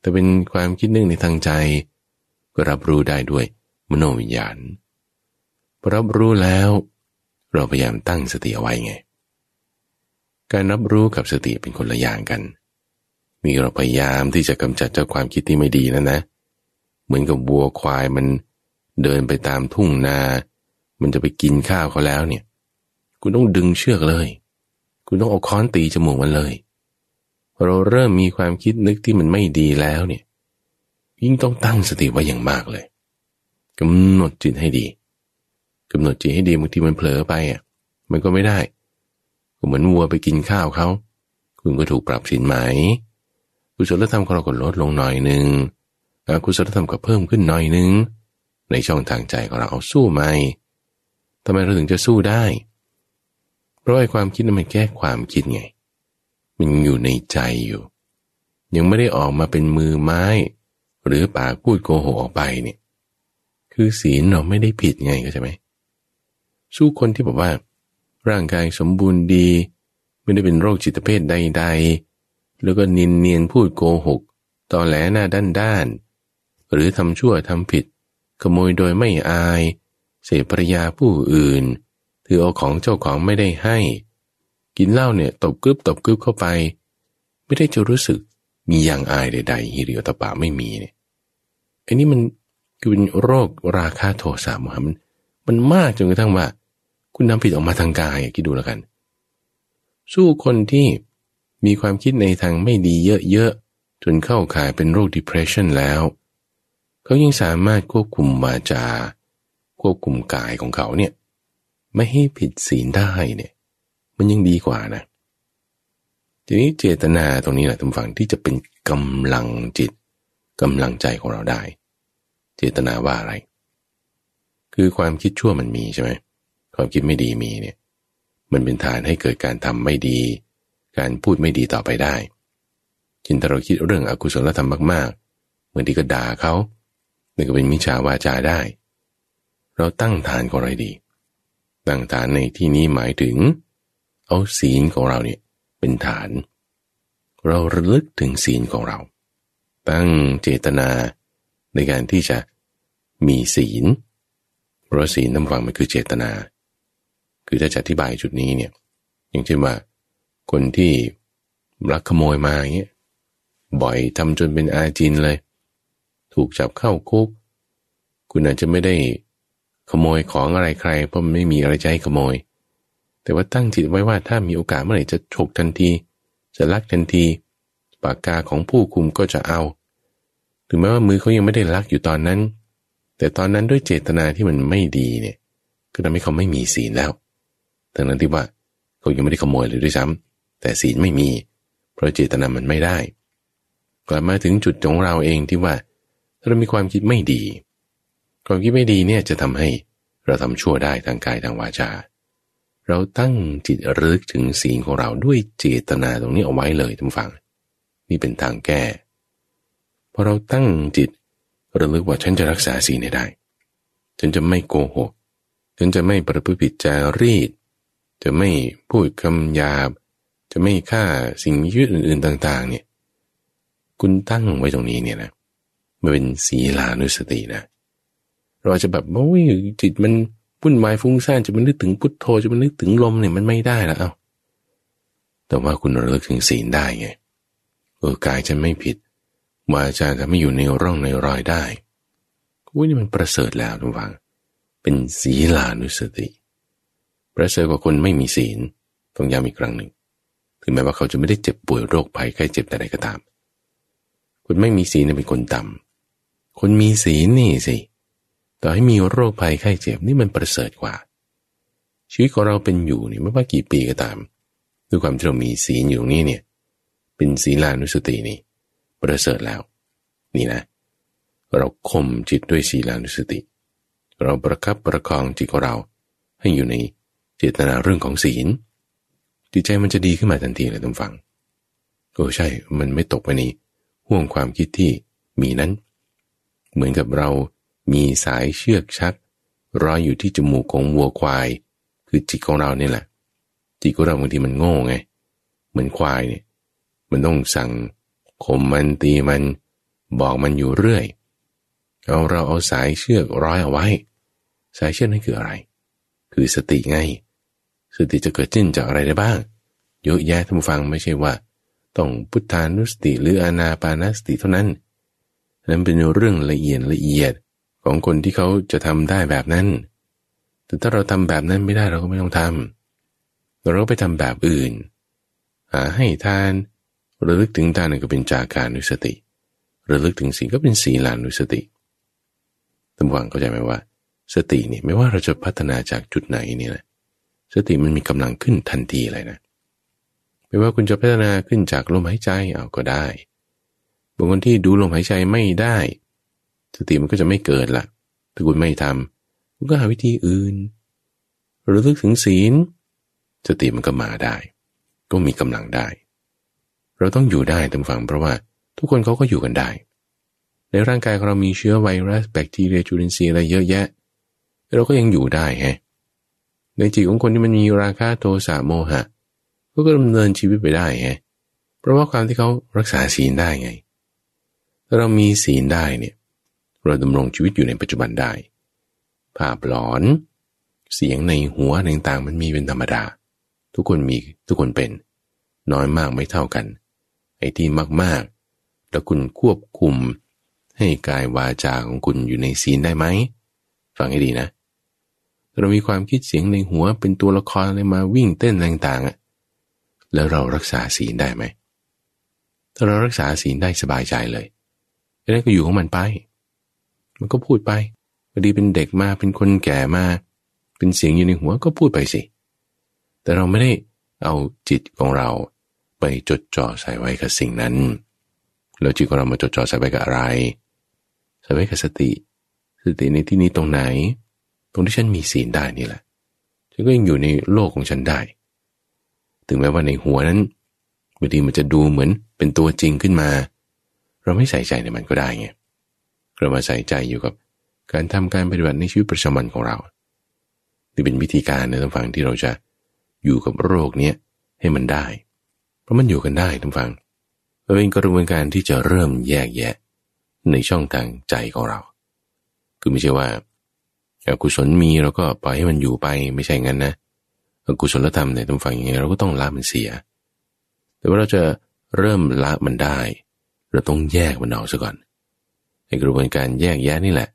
แต่เป็นความคิดนึกในทางใจก็รับรู้ได้ด้วยมโนวิญญาณพอรับรู้แล้วเราพยายามตั้งสติเอาไว้ไงการรับรู้กับสติเป็นคนละอย่างกันมีเราพยายามที่จะกำจัดเจ้าความคิดที่ไม่ดีนั่นนะเหมือนกับวัวควายมันเดินไปตามทุ่งนามันจะไปกินข้าวเขาแล้วเนี่ยคุณต้องดึงเชือกเลยคุณต้องเอาค้อนตีจมูกมันเลยเราเริ่มมีความคิดนึกที่มันไม่ดีแล้วเนี่ยยิ่งต้องตั้งสติไว้อย่างมากเลยกำหนดจิตให้ดีกำหนดจิตให้ดีบางทีมันเผลอไปอ่ะมันก็ไม่ได้ก็เหมือนวัวไปกินข้าวเขาคุณก็ถูกปรับสินไหมกุศลธรรมของเราก็ลดลงหน่อยนึงกุศลธรรมก็เพิ่มขึ้นหน่อยนึงในช่องทางใจของเราเอาสู้ไหมทำไมเราถึงจะสู้ได้เพราะไอ้ความคิดนั้นมันแก้ความคิดไงมันอยู่ในใจอยู่ยังไม่ได้ออกมาเป็นมือไม้หรือปากพูดโกหกออกไปเนี่ยคือศีลเราไม่ได้ผิดไงก็ใช่ไหมสู้คนที่บอกว่าร่างกายสมบูรณ์ดีไม่ได้เป็นโรคจิตเภทใดๆแล้วก็เนียนๆพูดโกหกตอแหลหน้าด้านๆหรือทำชั่วทำผิดขโมยโดยไม่อายเสพภรรยาผู้อื่นถือเอาของเจ้าของไม่ได้ให้กินเหล้าเนี่ยตบกึบเข้าไปไม่ได้จะรู้สึกมีอย่างอายใดๆฮิริโอตปะไม่มีเนี่ยไอ้นี่มันคือเป็นโรคราคะโทสะโมหะมันมากจนกระทั่งว่าคุณนำผิดออกมาทางกายคิดดูแล้วกันสู้คนที่มีความคิดในทางไม่ดีเยอะๆจนเข้าข่ายเป็นโรค depression แล้วเขายังสามารถควบคุมวาจาควบคุมกายของเขาเนี่ยไม่ให้ผิดศีลได้เนี่ยมันยังดีกว่านะจ ทีนี้เจตนาตรงนี้แหละท่านฟังที่จะเป็นกำลังจิตกำลังใจของเราได้เจตนาว่าอะไรคือความคิดชั่วมันมีใช่ไหมความคิดไม่ดีมีเนี่ยมันเป็นฐานให้เกิดการทำไม่ดีการพูดไม่ดีต่อไปได้จินตเราคิดเรื่องอกุศลธรรมมากๆบางทีก็ด่าเขานี่ก็เป็นมิจฉาวาจาได้เราตั้งฐานของอะไรดีตั้งฐานในที่นี้หมายถึงเอาศีลของเราเนี่ยเป็นฐานเราระลึกถึงศีลของเราตั้งเจตนาในการที่จะมีศีลเพราะศีลทั้งฟังมันคือเจตนาคือถ้าจะอธิบายจุดนี้เนี่ยอย่างเช่นว่าคนที่ลักขโมยมาอย่างเงี้ยบ่อยทำจนเป็นอาจินเลยถูกจับเข้าคุกคุณอาจจะไม่ได้ขโมยของอะไรใครเพราะไม่มีอะไรจะให้ขโมยแต่ว่าตั้งจิตไว้ว่าถ้ามีโอกาสเมื่อไหร่จะฉกทันทีจะลักทันทีปากกาของผู้คุมก็จะเอาถึงแม้ว่ามือเขายังไม่ได้ลักอยู่ตอนนั้นแต่ตอนนั้นด้วยเจตนาที่มันไม่ดีเนี่ยก็ทำให้เขาไม่มีศีลแล้วทั้งนั้นที่ว่าเขายังไม่ได้ขโมยเลยด้วยซ้ำแต่ศีลไม่มีเพราะเจตนามันไม่ได้กลับมาถึงจุดของเราเองที่ว่าถ้าเรามีความคิดไม่ดีความคิดไม่ดีเนี่ยจะทำให้เราทำชั่วได้ทางกายทางวาจาเราตั้งจิตระลึกถึงศีลของเราด้วยเจตนาตรงนี้เอาไว้เลยท่านฟังนี่เป็นทางแก้พอเราตั้งจิตระลึกว่าฉันจะรักษาศีลได้ฉันจะไม่โกหกฉันจะไม่ประพฤติผิดจารีตจะไม่พูดคำหยาบจะไม่ฆ่าสิ่งมีชีวิตอื่นๆต่างๆเนี่ยคุณตั้งไว้ตรงนี้เนี่ยนะมันเป็นศีลานุสตินะเราจะแบบโอ้ยจิตมันวุ่นวายฟุ้งซ่านจะมันนึกถึงพุทโธจะมันนึกถึงลมเนี่ยมันไม่ได้แล้วเอ้าแต่ว่าคุณระลึกถึงศีลได้ไงกายฉันไม่ผิดวาจาจะไม่อยู่ในร่องในรอยได้อุ้ยนี่มันประเสริฐแล้วทุกอย่างเป็นศีลานุสติประเสริฐกว่าคนไม่มีศีลต้องย้ำอีกครั้งหนึ่งถึงแม้ว่าเขาจะไม่ได้เจ็บป่วยโรคภัยไข้เจ็บแต่ใดก็ตามคนไม่มีศีลเป็นคนต่ำคนมีศีลนี่สิต่อให้มีโรคภัยไข้เจ็บนี่มันประเสริฐกว่าชีวิตของเราเป็นอยู่นี่ไม่ว่ากี่ปีก็ตามด้วยความที่เรามีศีลอยู่นี่เนี่ยเป็นศีลานุสตินี่ประเสริฐแล้วนี่นะเราข่มจิตด้วยศีลานุสติเราประคับประคองจิตของเราให้อยู่ในเจตนาเรื่องของศีลจิตใจมันจะดีขึ้นมาทันทีเลยท่านฟังใช่มันไม่ตกไปในห่วงความคิดที่มีนั้นเหมือนกับเรามีสายเชือกชักร้อยอยู่ที่จมูกของวัวควายคือจิตของเราเนี่ยแหละจิตของเราบางทีมันโง่ไงเหมือนควายเนี่ยมันต้องสั่งข่มมันตีมันบอกมันอยู่เรื่อยเราเอาสายเชือกร้อยเอาไว้สายเชือกนั่นคืออะไรคือสติไงสติจะเกิดขึ้นจากอะไรได้บ้างเยอะแยะท่านผู้ฟังไม่ใช่ว่าต้องพุทธานุสติหรืออานาปานสติเท่านั้นนั้นเป็นเรื่องละเอียดของคนที่เขาจะทำได้แบบนั้นแต่ถ้าเราทำแบบนั้นไม่ได้เราก็ไม่ต้องทำเราก็ไปทำแบบอื่นหาให้ทานระลึกถึงทานก็เป็นจาการนุสติระลึกถึงศีลก็เป็นศีลานุสติท่านผู้ฟังเข้าใจไหมว่าสติเนี่ยไม่ว่าเราจะพัฒนาจากจุดไหนเนี่ยนะสติมันมีกำลังขึ้นทันทีเลยนะไม่ว่าคุณจะพัฒนาขึ้นจากลมหายใจเอาก็ได้บางคนที่ดูลมหายใจไม่ได้สติมันก็จะไม่เกิดละถ้าคุณไม่ทำคุณก็หาวิธีอื่นระลึกถึงศีลสติมันก็มาได้ก็มีกำลังได้เราต้องอยู่ได้ท่านฟังเพราะว่าทุกคนเขาก็อยู่กันได้ในร่างกายของเรามีเชื้อไวรัสแบคทีเรียจุลินทรีย์อะไรเยอะแยะเราก็ยังอยู่ได้ฮะในจิตของคนที่มันมีราคะโทสะโมหะก็ดำเนินชีวิตไปได้ฮะเพราะว่าความที่เขารักษาศีลได้ไงถ้าเรามีศีลได้เนี่ยเราดำรงชีวิตอยู่ในปัจจุบันได้ภาพหลอนเสียงในหัวต่างๆมันมีเป็นธรรมดาทุกคนเป็นน้อยมากไม่เท่ากันไอ้ที่มากๆแล้วคุณควบคุมให้กายวาจาของคุณอยู่ในศีลได้ไหมฟังให้ดีนะเรามีความคิดเสียงในหัวเป็นตัวละครอะไรมาวิ่งเต้นต่างๆแล้วเรารักษาศีลได้ไหมถ้าเรารักษาศีลได้สบายใจเลยนั่นก็อยู่ของมันไปมันก็พูดไปพอดีเป็นเด็กมาเป็นคนแก่มาเป็นเสียงอยู่ในหัวก็พูดไปสิแต่เราไม่ได้เอาจิตของเรา ไปจดจ่อใส่ไว้กับสิ่งนั้นแล้วจิตของเรามาจดจ่อใส่ไว้กับอะไรใส่ไว้กับสติในที่นี้ตรงไหนตรงที่ฉันมีศีลได้นี่แหละฉันก็ยังอยู่ในโลกของฉันได้ถึงแม้ว่าในหัวนั้นบางทีมันจะดูเหมือนเป็นตัวจริงขึ้นมาเราไม่ใส่ใจในมันก็ได้ไงเรามาใส่ใจอยู่กับการทำการปฏิบัติในชีวิตประจำวันของเรานี่เป็นวิธีการในทางฝั่งที่เราจะอยู่กับโรคนี้ให้มันได้เพราะมันอยู่กันได้ทางฝั่งเราเป็นกระบวนการที่จะเริ่มแยกแยะในช่องทางใจของเราคือไม่ใช่ว่าอกุศลมีเราก็ปล่อยให้มันอยู่ไปไม่ใช่งั้นนะอกุศลธรรมในทางฝั่งยังไงเราก็ต้องละมันเสียแต่ว่าเราจะเริ่มละมันได้เราต้องแยกมันออกซะก่อนในกระบวนการแยกแยะนี่แหละ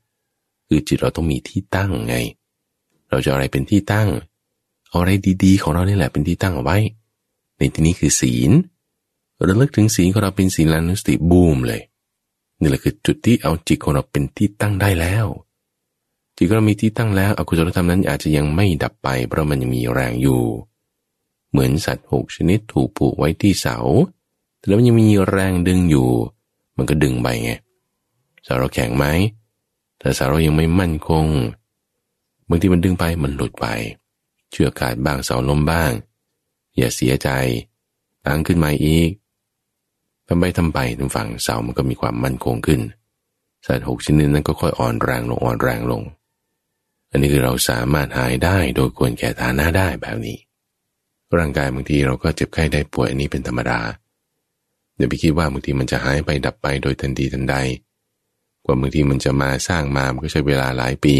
คือจิตเราต้องมีที่ตั้งไงเราจะอะไรเป็นที่ตั้งเอาอะไรดีๆของเรานี่แหละเป็นที่ตั้งเอาไว้ในที่นี้คือศีลเราเลิกถึงศีลของเราเป็นศีลานุสติบูมเลยนี่แหละคือจุดที่เอาจิตของเราเป็นที่ตั้งได้แล้วจิตเรามีที่ตั้งแล้วอกุศลธรรมนั้นอาจจะยังไม่ดับไปเพราะมันยังมีแรงอยู่เหมือนสัตว์6ชนิดถูกผูกไว้ที่เสาแต่แล้วมันยังมีแรงดึงอยู่มันก็ดึงไปไงเสาเราแข็งไหมแต่เสาเรายังไม่มั่นคงบางทีมันดึงไปมันหลุดไปเชือกขาดบ้างเสาล้มบ้างอย่าเสียใจตั้งขึ้นมาอีกทำไปทางฝั่งเสามันก็มีความมั่นคงขึ้นสัตว์6ชนิดนั้นก็ค่อยอ่อนแรงลงอันนี้คือเราสามารถหายได้โดยควรแก่ฐานะได้แบบนี้ร่างกายบางทีเราก็เจ็บไข้ได้ป่วยอันนี้เป็นธรรมดาเดี๋ยวไปคิดว่าบางทีมันจะหายไปดับไปโดยทันทีทันใดกว่าบางทีมันจะมาสร้างมามันก็ใช้เวลาหลายปี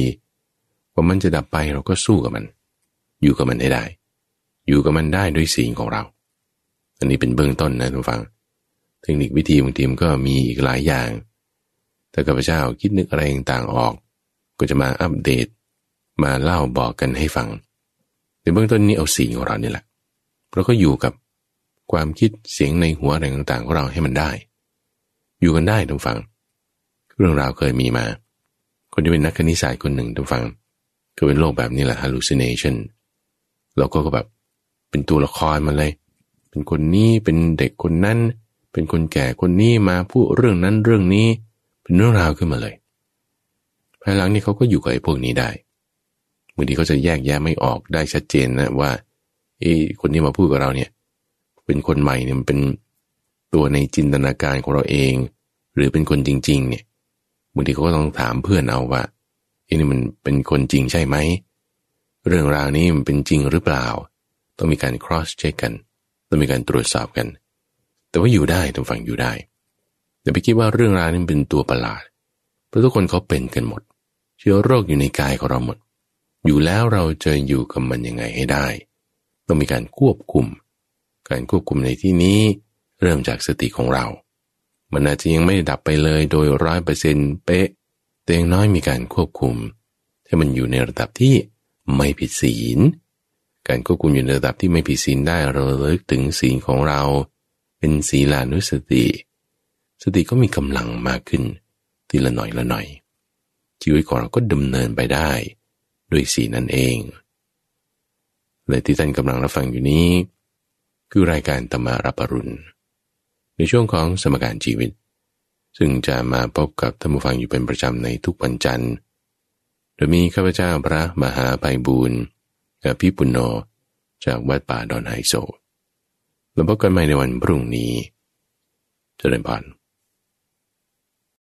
กว่ามันจะดับไปเราก็สู้กับมันอยู่กับมันได้อยู่กับมันได้ด้วยศีลของเราอันนี้เป็นเบื้องต้นนะทุกฟังเทคนิควิธีบางทีมันก็มีอีกหลายอย่างถ้าข้าพเจ้าคิดนึกอะไรต่างๆออกก็จะมาอัปเดตมาเล่าบอกกันให้ฟังในเบื้องต้นนี้เอาศีลของเรานี่แหละเราก็อยู่กับความคิดเสียงในหัวอะไรต่างๆของเราให้มันได้อยู่กันได้ทุกฟังเรื่องราวเคยมีมาคนที่เป็นนักคณิตศาสตร์คนหนึ่งทุกฟังก็เป็นโรคแบบนี้แหละ hallucination แล้วก็แบบเป็นตัวละครมันเลยเป็นคนนี้เป็นเด็กคนนั้นเป็นคนแก่คนนี้มาพูดเรื่องนั้นเรื่องนี้เป็นเรื่องราวขึ้นมาเลยภายหลังนี้เขาก็อยู่กับไอ้พวกนี้ได้บางทีเขาจะแยกแยะไม่ออกได้ชัดเจนนะว่าไอ้คนที่มาพูดกับเราเนี่ยเป็นคนใหม่เนี่ยมันเป็นตัวในจินตนาการของเราเองหรือเป็นคนจริงๆเนี่ยบางทีเขาก็ต้องถามเพื่อนเอาว่าไอ้นี่มันเป็นคนจริงใช่ไหมเรื่องราวนี้มันเป็นจริงหรือเปล่าต้องมีการ cross check กันต้องมีการตรวจสอบกันแต่ว่าอยู่ได้ทุกฝั่งอยู่ได้แต่ไปคิดว่าเรื่องราวนี้เป็นตัวประหลาดเพราะทุกคนเขาเป็นกันหมดเชื้อโรคอยู่ในกายของเราหมดอยู่แล้วเราจะอยู่กับมันยังไงให้ได้ต้องมีการควบคุมในที่นี้เริ่มจากสติของเรามันอาจจะยังไม่ดับไปเลยโดย 100% เป๊ะแต่อย่างน้อยมีการควบคุมให้มันอยู่ในระดับที่ไม่ผิดศีลการควบคุมอยู่ในระดับที่ไม่ผิดศีลได้เราระลึกถึงศีลของเราเป็นศีลานุสติสติก็มีกำลังมากขึ้นทีละหน่อยชีวิตของเราก็ดำเนินไปได้ด้วยศีลนั่นเองและที่ท่านกำลังรับฟังอยู่นี้คือรายการธรรมารับอรุณในช่วงของสมการชีวิตซึ่งจะมาพบกับท่านผู้ฟังอยู่เป็นประจำในทุกวันจันทร์โดยมีข้าพเจ้าพระมหาไพบูลย์อภิปุณโญจากวัดป่าดอนไฮโซแล้วพบกันใหม่ในวันพรุ่งนี้เจริญพร